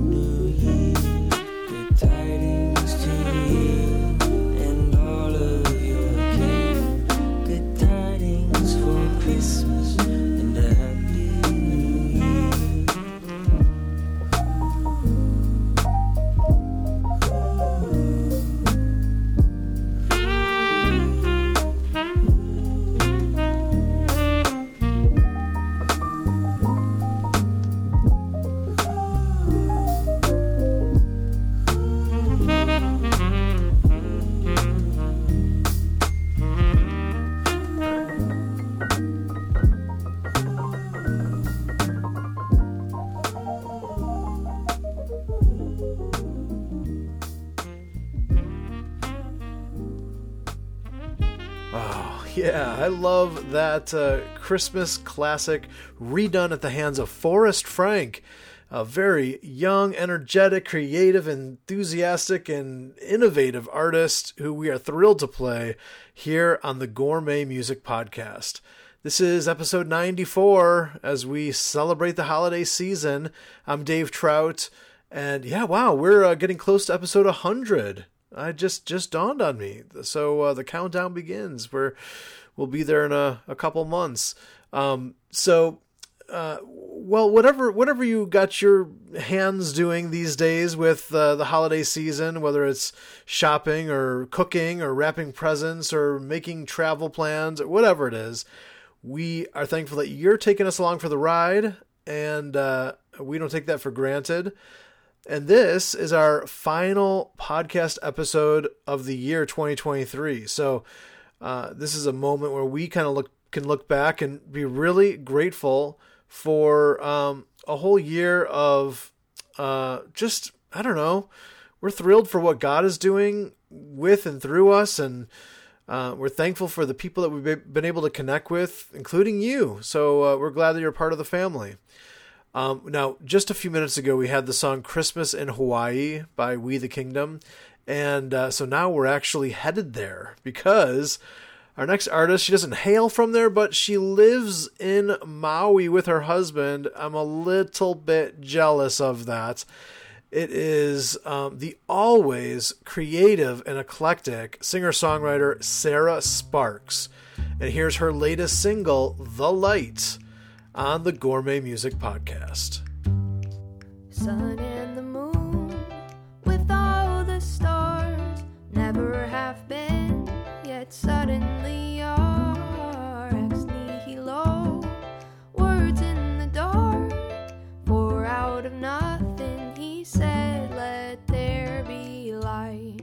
New Year. Good tidings to you and all of your kin. Good tidings for Christmas and a Happy New Year. Oh, yeah, I love that uh, Christmas classic redone at the hands of Forrest Frank, a very young, energetic, creative, enthusiastic, and innovative artist who we are thrilled to play here on the Gourmet Music Podcast. This is episode ninety-four as we celebrate the holiday season. I'm Dave Trout, and yeah, wow, we're uh, getting close to episode one hundred. I just just dawned on me. So uh, the countdown begins. We're we'll be there in a, a couple months. Um, so, uh, well, whatever whatever you got your hands doing these days with uh, the holiday season, whether it's shopping or cooking or wrapping presents or making travel plans or whatever it is, we are thankful that you're taking us along for the ride, and uh, we don't take that for granted. And this is our final podcast episode of the year twenty twenty-three. So uh, this is a moment where we kind of look can look back and be really grateful for um, a whole year of uh, just, I don't know, we're thrilled for what God is doing with and through us. And uh, we're thankful for the people that we've been able to connect with, including you. So uh, we're glad that you're part of the family. Um, now, just a few minutes ago, we had the song Christmas in Hawaii by We the Kingdom. And uh, so now we're actually headed there because our next artist, she doesn't hail from there, but she lives in Maui with her husband. I'm a little bit jealous of that. It is um, the always creative and eclectic singer-songwriter Sarah Sparks. And here's her latest single, The Light, on the Gourmet Music Podcast. Sun and the moon with all the stars never have been, yet suddenly are. Ex nihilo, words in the dark, for out of nothing he said, let there be light.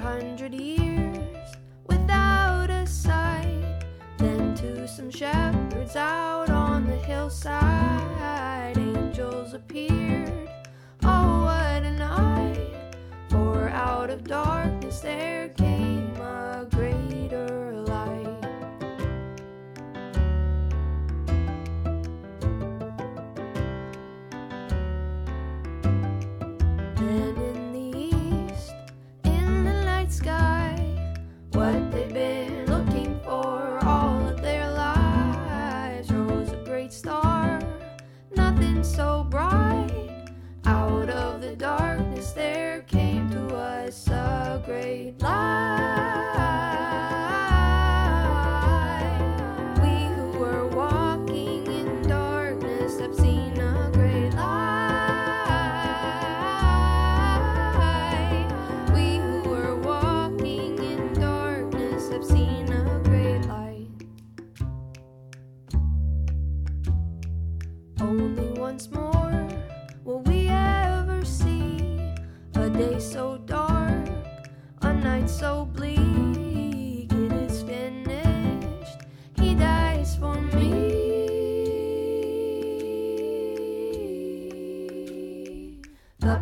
Hundred years without a sight, then to some shepherds out on the hillside, angels appeared. Oh, what a night! For out of darkness there came a greater light. Then in the east, in the night sky, what they've been looking for all of their lives, rose a great star, nothing so bright. Out of the darkness there came to us a great light.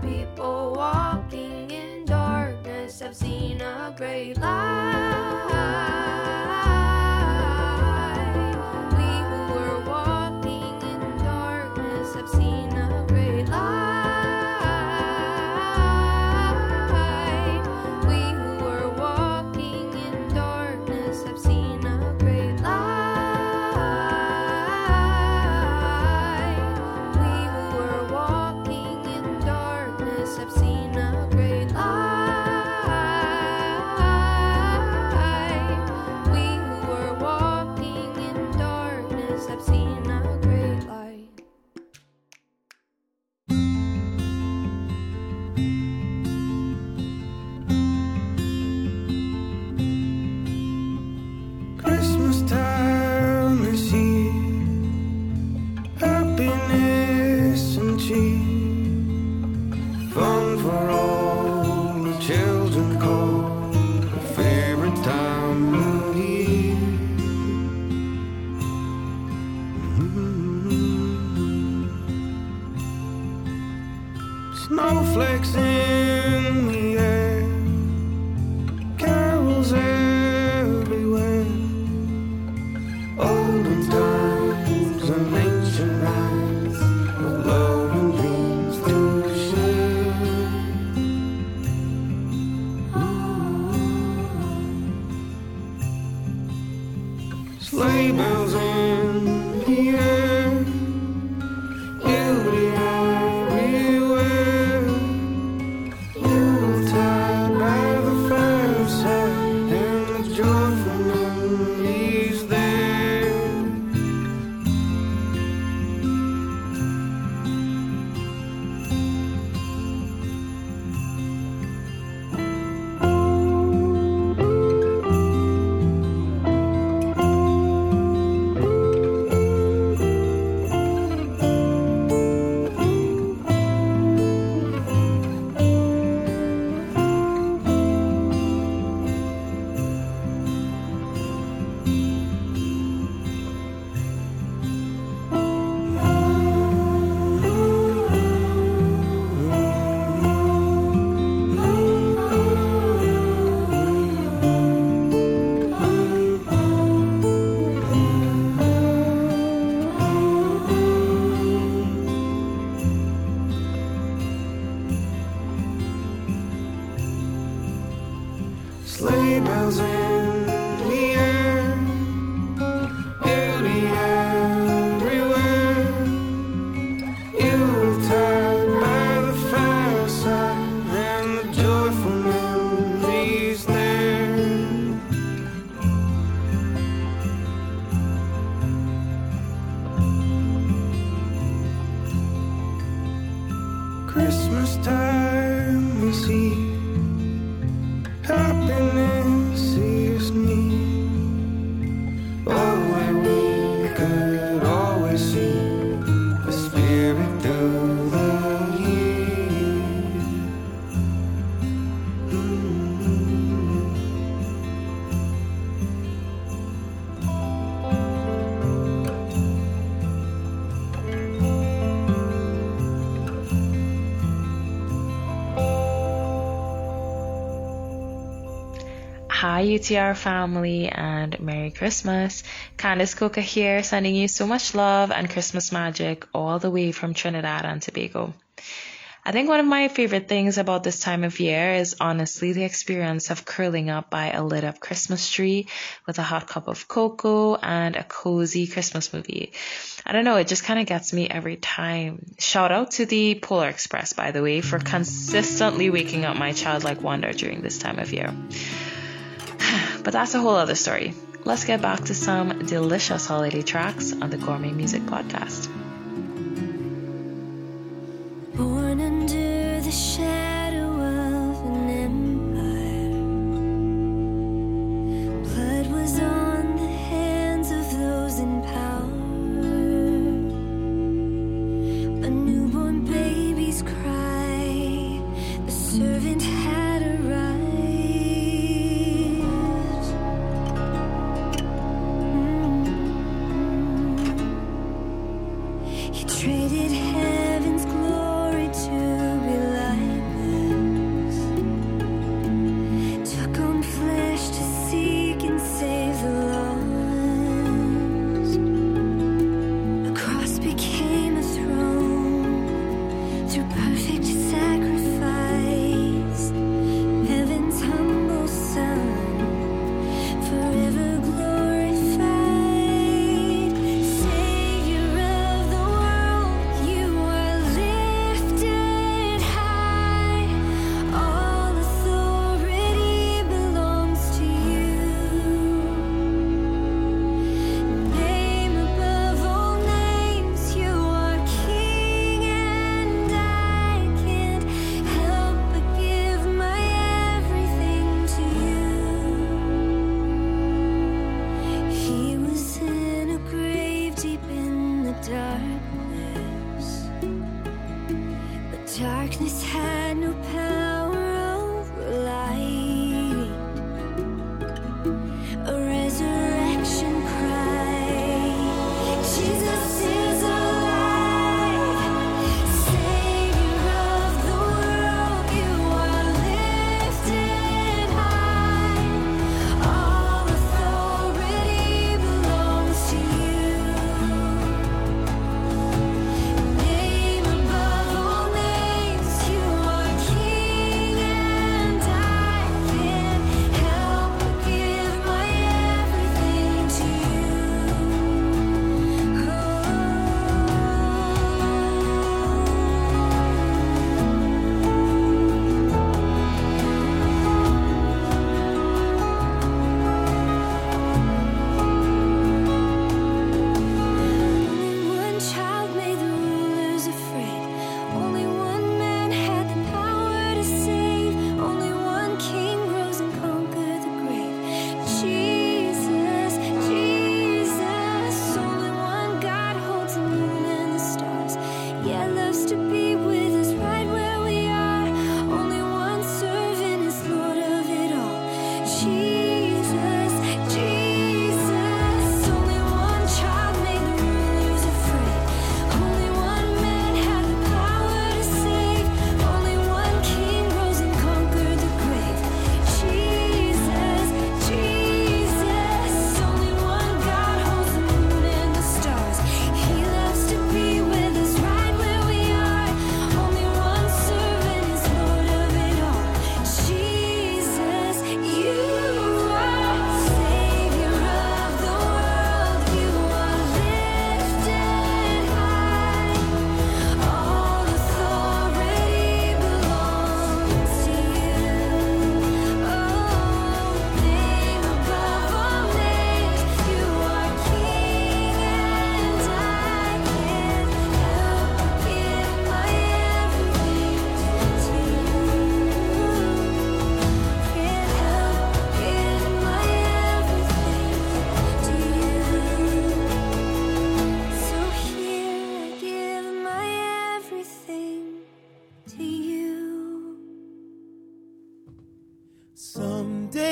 people walking in darkness have seen a great light. We who are walking in darkness have seen a great light. We who are walking in darkness have seen a great light. We who are walking in darkness have seen a great light. We who are walking in darkness have seen a great light. Christmas time is here, happiness and cheer, fun for all the children call a favorite time of year. Mhm. Snowflakes in the air, carols everywhere. Olden times and ancient rhymes, with love and dreams to share. Sleigh bells in the air, beauty everywhere. Yuletide by the fireside, and the joyful memories there. Sleigh bells in the air, beauty everywhere. Yuletide by the fireside, and the joyful memories there. Christmas time is here, happiness is near. Oh, where we could always see the spirit of the year. Mm. Hi U T R family and Merry Christmas. Candice Coca here, sending you so much love and Christmas magic all the way from Trinidad and Tobago. I think one of my favorite things about this time of year is honestly the experience of curling up by a lit up Christmas tree with a hot cup of cocoa and a cozy Christmas movie. I don't know, it just kind of gets me every time. Shout out to the Polar Express, by the way, for consistently waking up my childlike wonder during this time of year. But that's a whole other story. Let's get back to some delicious holiday tracks on the Gourmet Music Podcast. Born under the shadow of an empire, blood was on the hands of those in power. A newborn baby's cry, the servant had arrived. Mm.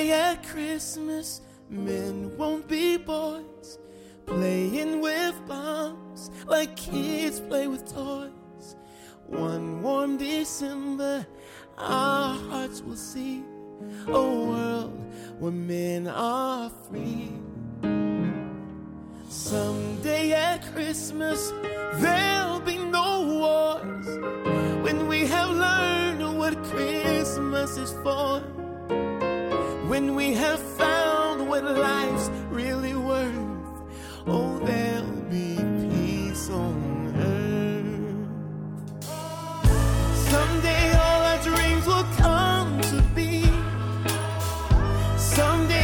Day at Christmas, men won't be boys, playing with bombs like kids play with toys. One warm December, our hearts will see a world where men are free. Someday at Christmas, there'll be no wars, when we have learned what Christmas is for, when we have found what life's really worth. Oh, there'll be peace on earth. Someday all our dreams will come to be. Someday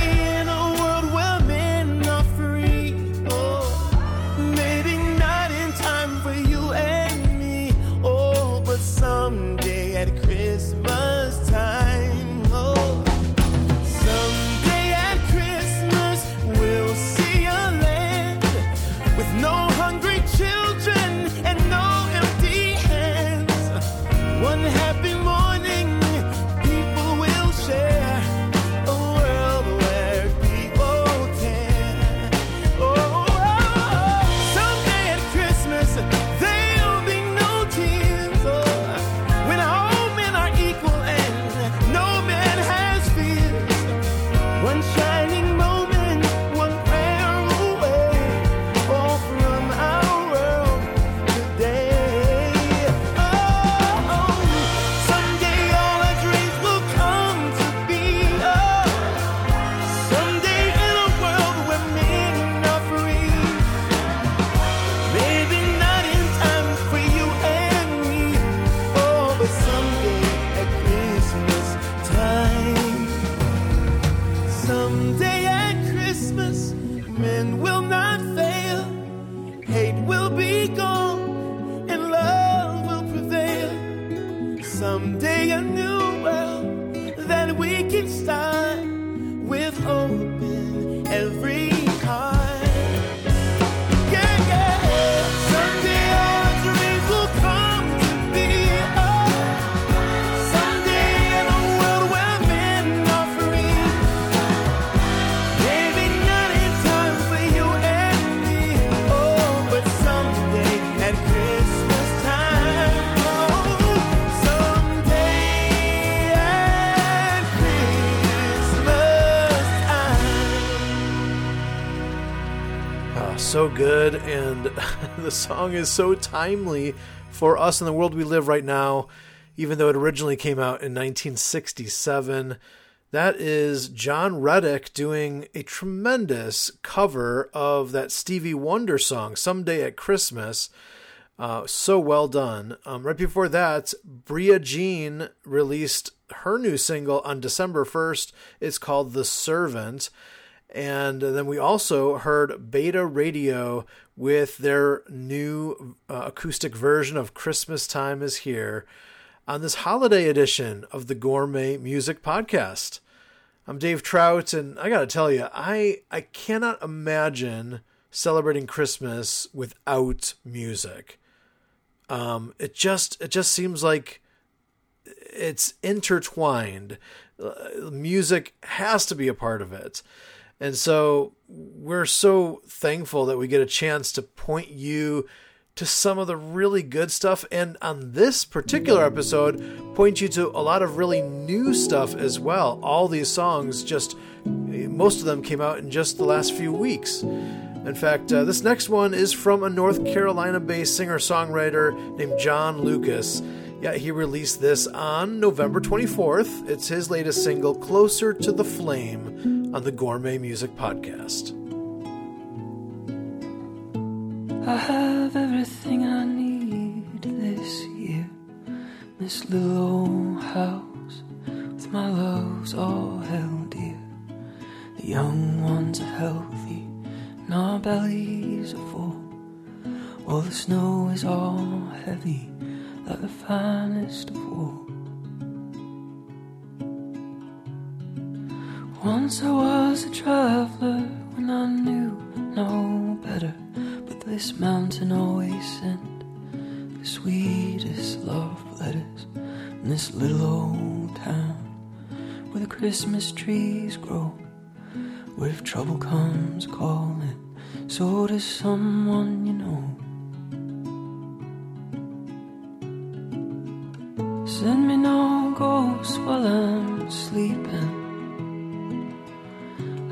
someday at Christmas time, oh, someday at Christmas we'll see a land with no hungry children and no empty hands. One happy morning people will share, a world where people care. Oh, oh, oh. Someday at Christmas there'll be no tears, oh, so good. And the song is so timely for us in the world we live right now, even though it originally came out in nineteen sixty-seven. That is John Reddick doing a tremendous cover of that Stevie Wonder song, Someday at Christmas. Uh, so well done. Um, right before that, Bria Jean released her new single on December first. It's called The Servant. And then we also heard Beta Radio with their new uh, acoustic version of Christmas Time Is Here on this holiday edition of the Gourmet Music Podcast. I'm Dave Trout, and I got to tell you, I, I cannot imagine celebrating Christmas without music. Um, it just it just seems like it's intertwined. Uh, music has to be a part of it. And so we're so thankful that we get a chance to point you to some of the really good stuff. And on this particular episode, point you to a lot of really new stuff as well. All these songs, just most of them came out in just the last few weeks. In fact, uh, this next one is from a North Carolina-based singer-songwriter named John Lucas. Yeah, he released this on November twenty-fourth. It's his latest single, Closer to the Flame, on the Gourmet Music Podcast. I have everything I need this year. This little old house with my loves all held dear. The young ones are healthy and our bellies are full. All the snow is all heavy like the finest of wool. Once I was a traveler when I knew no better, but this mountain always sent the sweetest love letters in this little old town with a Christmas trees grow. But if trouble comes calling, so does someone you know. Send me no ghosts while I'm sleeping.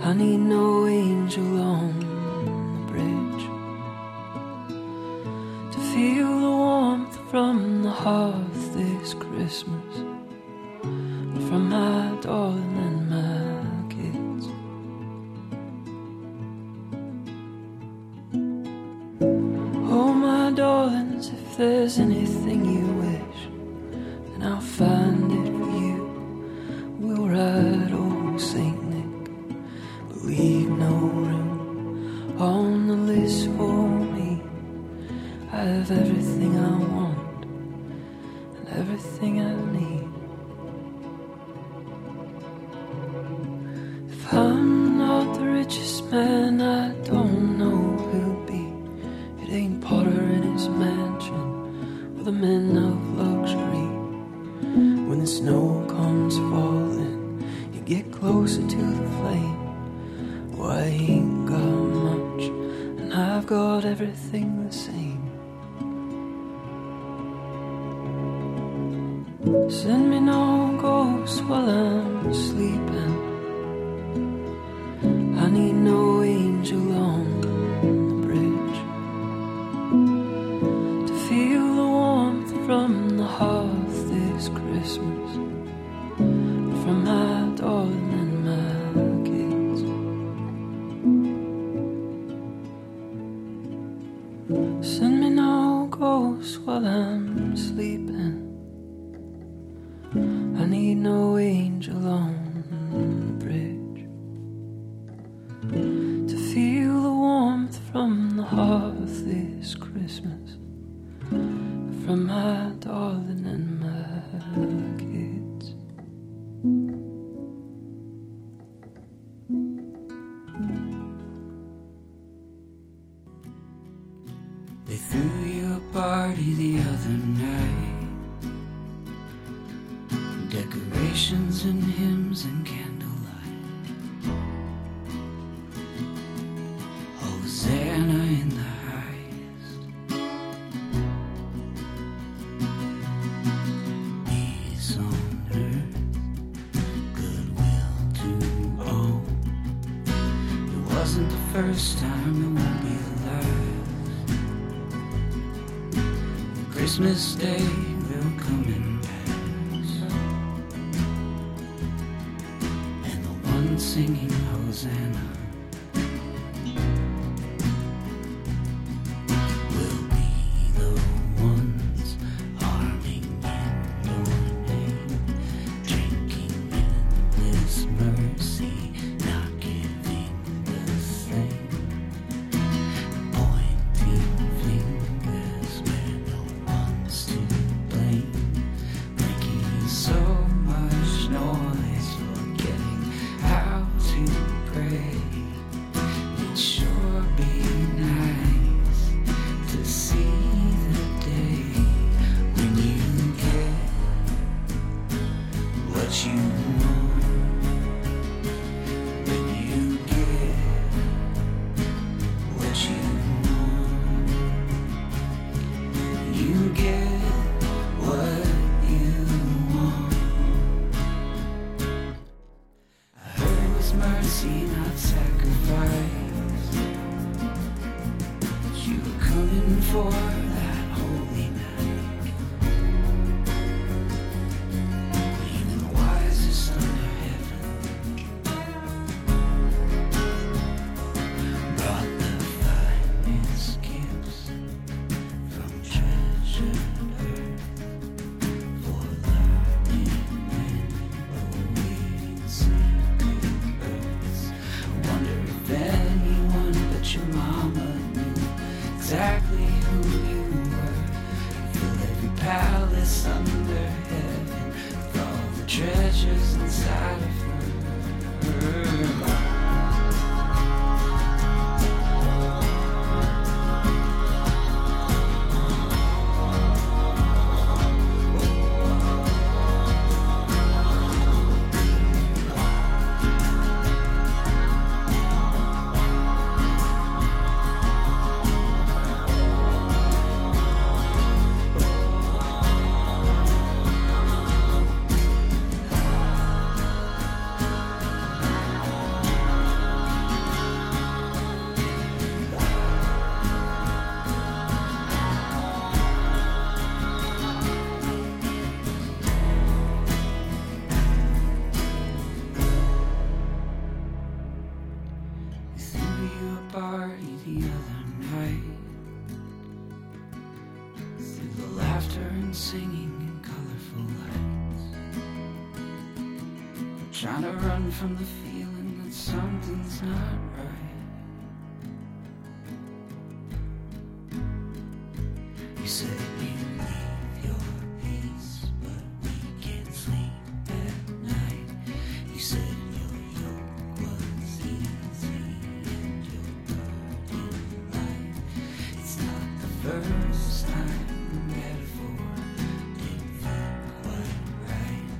I need no angel on the bridge to feel the warmth from the hearth this Christmas, from my darling and my kids. Oh, my darlings, if there's anything you wish, then I'll find it for you. We'll ride old Saint Nick, but leave no room on the list for me. I have everything I want and everything I need. I'm not the richest man, I don't know who'll be. It ain't Potter in his mansion or the men of luxury. When the snow comes falling, you get closer to the flame. Well, I ain't got much, and I've got everything the same. Send me no ghosts while I'm sleeping. I need no angel on the bridge to feel the warmth from the hearth this Christmas, from my darling and my kids. Send me no ghosts while I'm sleeping. I need no angel on. Hearth this Christmas, from my darling and my kids. They threw you a party the other night, decorations and hymns and candles. First time it won't be the last. Christmas Day will come and pass, and the one singing Hosanna will be the ones harming in your name, drinking in this mercy. to a party the other night, through the laughter and singing and colorful lights. I'm trying to run from the feeling that something's not right. You said you leave your peace, but we can't sleep at night. You said your yoke was easy and your burden light. It's not the first time the metaphor didn't feel quite right,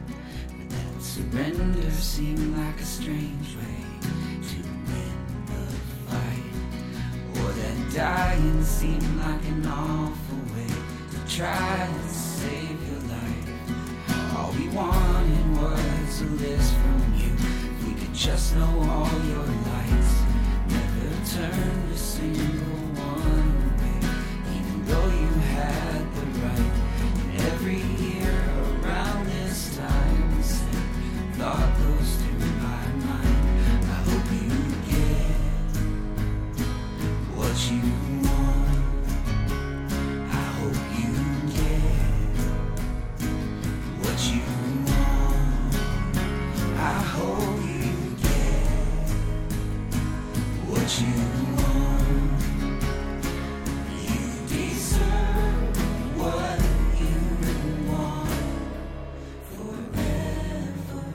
but that surrender seemed like a strange way to win the fight. Or that dying seemed like an awful way to try and save your life. All we wanted was a list from you. If we could just know all your lights, never turned a single one away, even though you had the right. And every year around this time, I still thought those two in my mind. I hope you get what you want. I hope you get what you want. I hope you get what you want. You deserve what you want forevermore.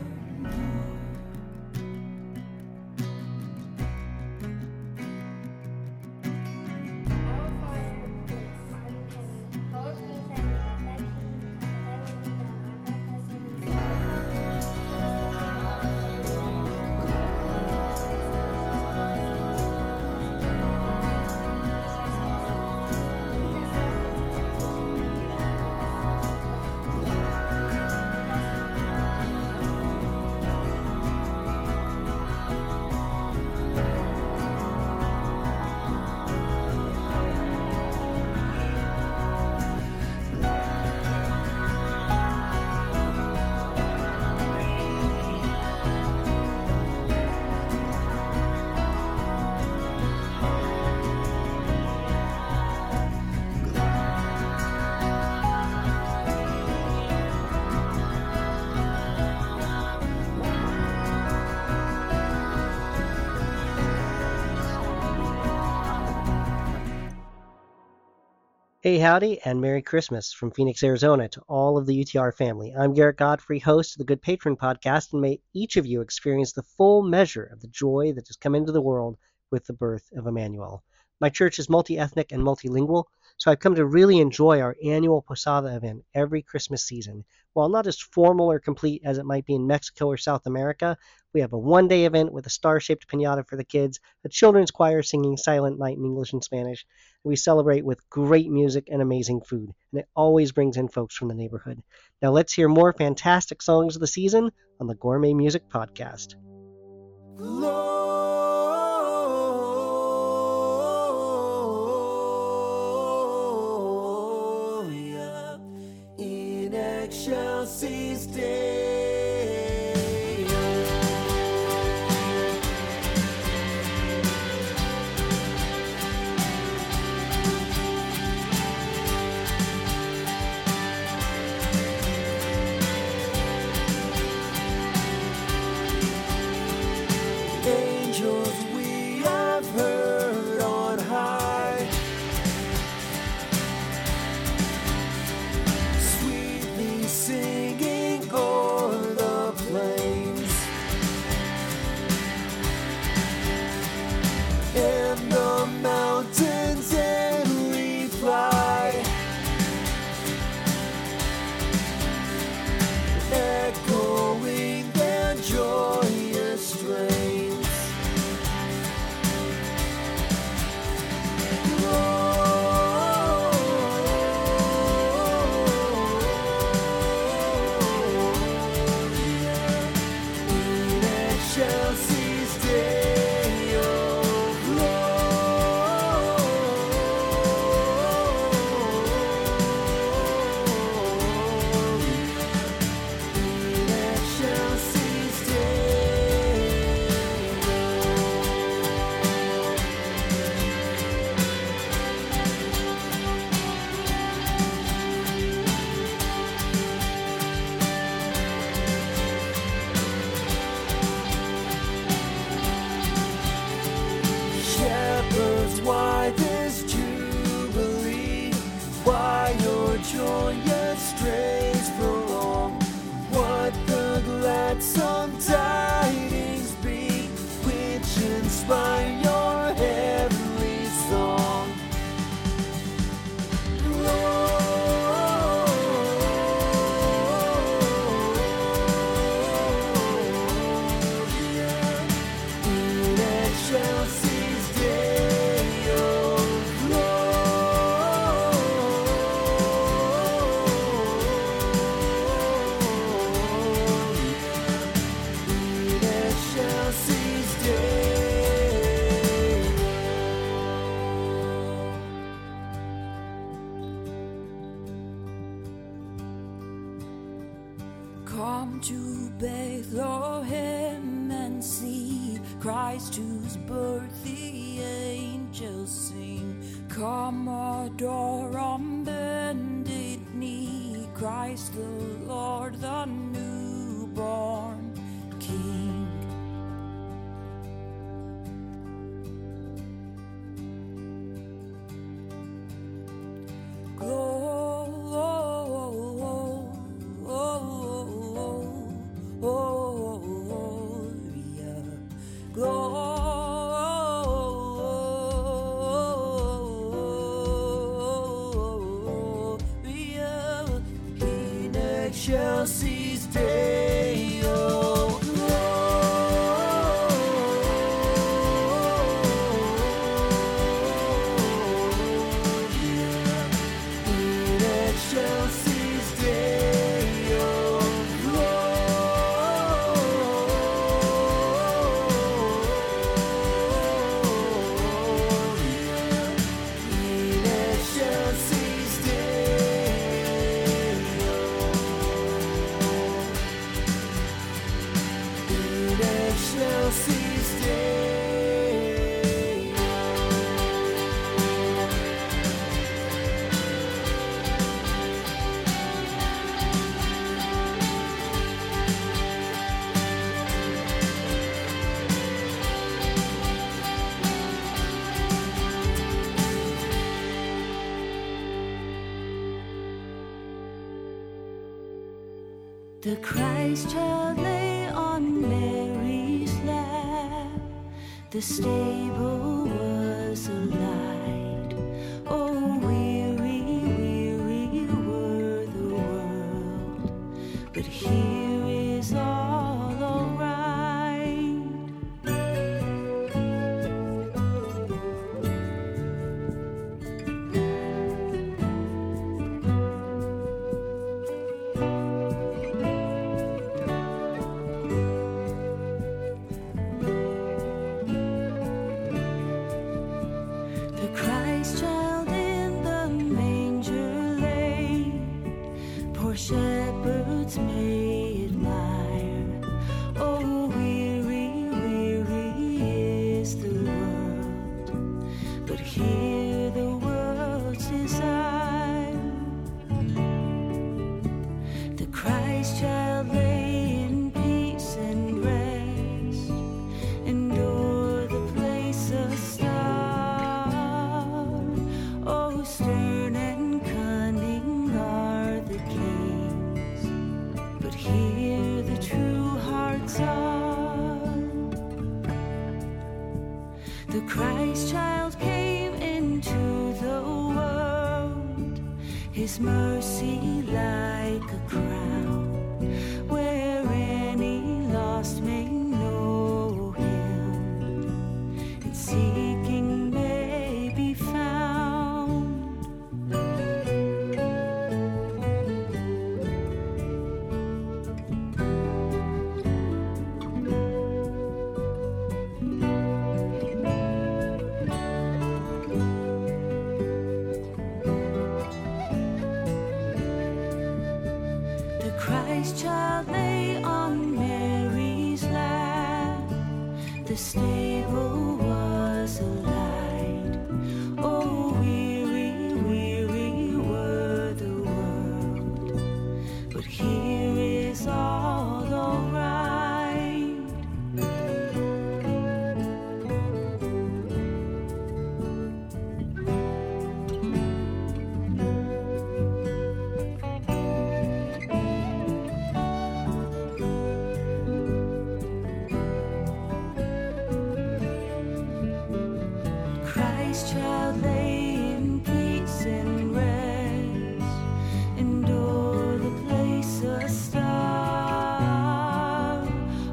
Hey, howdy, and Merry Christmas from Phoenix, Arizona to all of the U T R family. I'm Garrett Godfrey, host of the Good Patron Podcast, and may each of you experience the full measure of the joy that has come into the world with the birth of Emmanuel. My church is multi-ethnic and multilingual, so I've come to really enjoy our annual Posada event every Christmas season. While not as formal or complete as it might be in Mexico or South America, we have a one-day event with a star-shaped piñata for the kids, a children's choir singing Silent Night in English and Spanish. We celebrate with great music and amazing food, and it always brings in folks from the neighborhood. Now let's hear more fantastic songs of the season on the Gourmet Music Podcast. Glory. Shall cease day. Angels we have heard on high, singing o'er the plains, and the mountains in reply echoing their joyous strains. Oh, shall cease day, oh glory. to Bethlehem and see Christ whose birth the angels sing. Come, adore on bended knee, Christ the Lord, the newborn King. The Christ child lay on Mary's lap, the stable was alight. Oh, weary, weary were the world, but here is all alright. Shepherds may admire. Oh, weary, weary is the world, but here the world's desire. The Christ child lay in peace and rest, and o'er the place a star. Oh, stern and cunning are the kings, but here the true hearts are. The Christ child came into the world, his mercy like a crown, where any lost may know him, and seeking may be found. Christ child lay on Mary's lap, the stable was alight. Oh, weary, weary were the world, but here is all alright. Christ child lay in peace and rest, and o'er the place a star.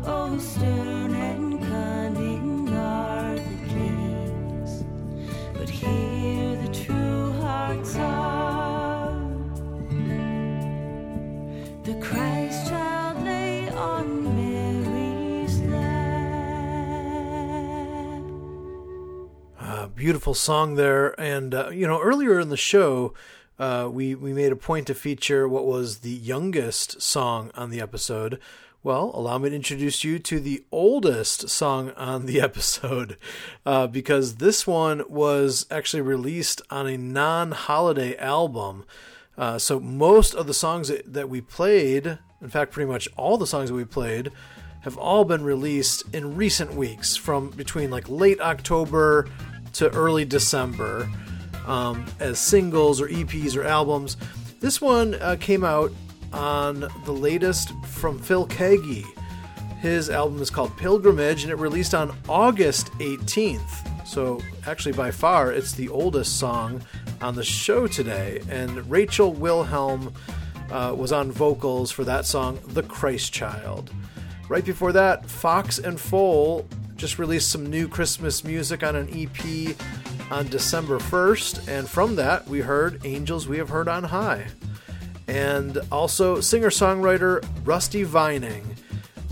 Oh, stern and cunning are the kings, but here the true hearts are. The Christ child lay on Mary's lap. Uh, beautiful song there, and uh, you know, earlier in the show Uh, we, we made a point to feature what was the youngest song on the episode. Well, allow me to introduce you to the oldest song on the episode, uh, because this one was actually released on a non-holiday album. Uh, so most of the songs that we played, in fact, pretty much all the songs that we played, have all been released in recent weeks, from between like late October to early December, um, as singles or E Ps or albums. This one uh, came out on the latest from Phil Kagi. His album is called Pilgrimage, and it released on August eighteenth. So actually, by far, it's the oldest song on the show today. And Rachel Wilhelm uh, was on vocals for that song, The Christ Child. Right before that, Fox and Foal just released some new Christmas music on an E P on December first, and from that we heard Angels We Have Heard on High. And also singer-songwriter Rusty Vining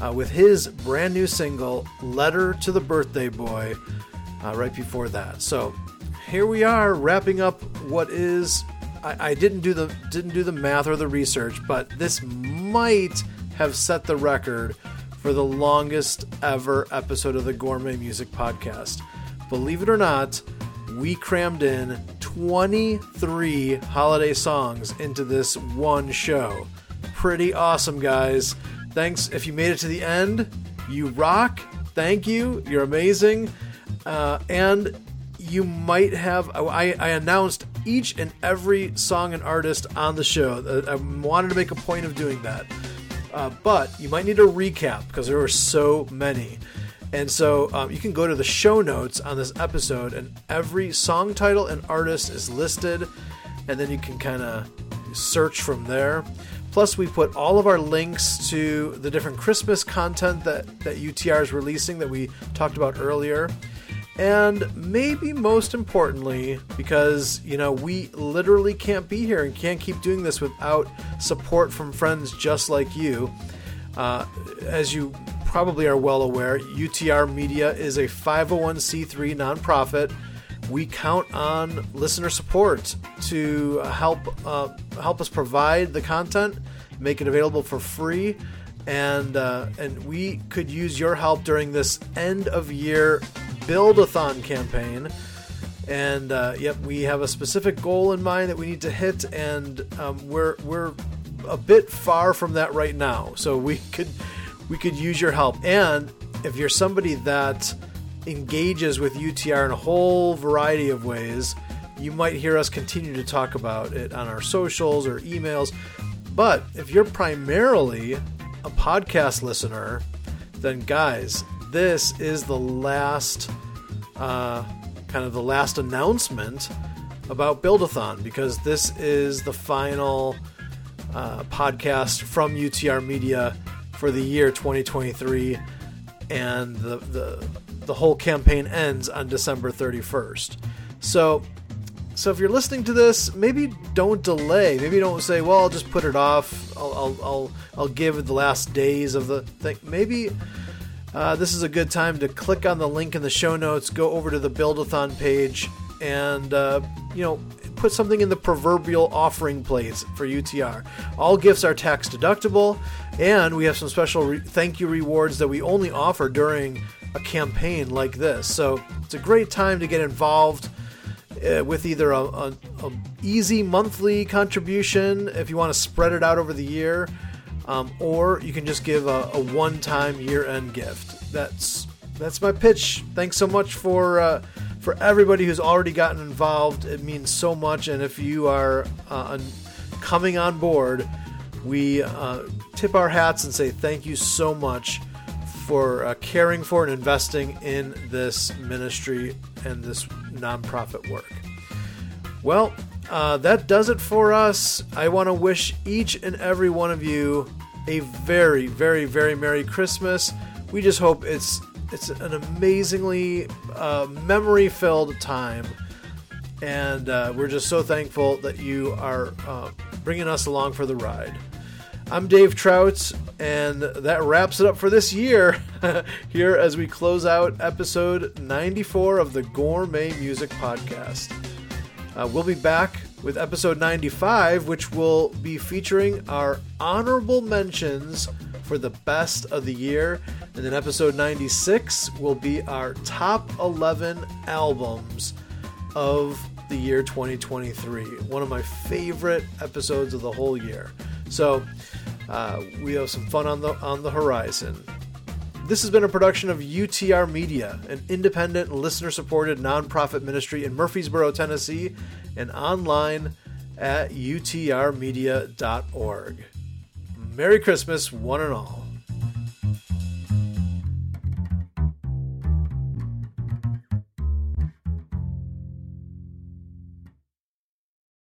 uh, with his brand new single, Letter to the Birthday Boy, uh, right before that. So here we are, wrapping up what is, I, I didn't do the didn't do the math or the research, but this might have set the record for the longest ever episode of the Gourmet Music Podcast. Believe it or not, we crammed in twenty-three holiday songs into this one show. Pretty awesome, guys. Thanks. If you made it to the end, you rock. Thank you. You're amazing. Uh, and you might have, I, I announced each and every song and artist on the show. I wanted to make a point of doing that. Uh, but you might need a recap because there were so many. And so um, you can go to the show notes on this episode, and every song title and artist is listed, and then you can kind of search from there. Plus, we put all of our links to the different Christmas content that, that U T R is releasing that we talked about earlier. And maybe most importantly, because, you know, we literally can't be here and can't keep doing this without support from friends just like you. Uh, as you probably are well aware, U T R Media is a five oh one c three nonprofit. We count on listener support to help uh, help us provide the content, make it available for free. And uh, and we could use your help during this end of year build-a-thon campaign. And uh, yep, we have a specific goal in mind that we need to hit, and um, we're we're a bit far from that right now. So we could we could use your help. And if you're somebody that engages with U T R in a whole variety of ways, you might hear us continue to talk about it on our socials or emails. But if you're primarily a podcast listener, then guys, this is the last uh, kind of the last announcement about Build-A-Thon, because this is the final uh, podcast from U T R Media for the year twenty twenty-three, and the the the whole campaign ends on December thirty-first. So So if you're listening to this, maybe don't delay. Maybe don't say, well, I'll just put it off. I'll I'll I'll, I'll give the last days of the thing. Maybe uh, this is a good time to click on the link in the show notes, go over to the Build-A-Thon page, and uh, you know, put something in the proverbial offering plate for U T R. All gifts are tax deductible, and we have some special re- thank you rewards that we only offer during a campaign like this. So it's a great time to get involved with either a, a, a easy monthly contribution if you want to spread it out over the year, um, or you can just give a, a one-time year-end gift. That's that's my pitch. Thanks so much for uh, for everybody who's already gotten involved. It means so much, and if you are uh, coming on board, we uh, tip our hats and say thank you so much for uh, caring for and investing in this ministry and this nonprofit work. Well, uh, that does it for us. I want to wish each and every one of you a very, very, very Merry Christmas. We just hope it's it's an amazingly uh, memory-filled time, and uh, we're just so thankful that you are uh, bringing us along for the ride. I'm Dave Trout, and that wraps it up for this year here as we close out episode ninety-four of the Gourmet Music Podcast. Uh, we'll be back with episode ninety-five, which will be featuring our honorable mentions for the best of the year. And then episode ninety-six will be our top eleven albums of the year twenty twenty-three. One of my favorite episodes of the whole year. So uh, we have some fun on the on the horizon. This has been a production of U T R Media, an independent, listener-supported nonprofit ministry in Murfreesboro, Tennessee, and online at U T R media dot org. Merry Christmas, one and all.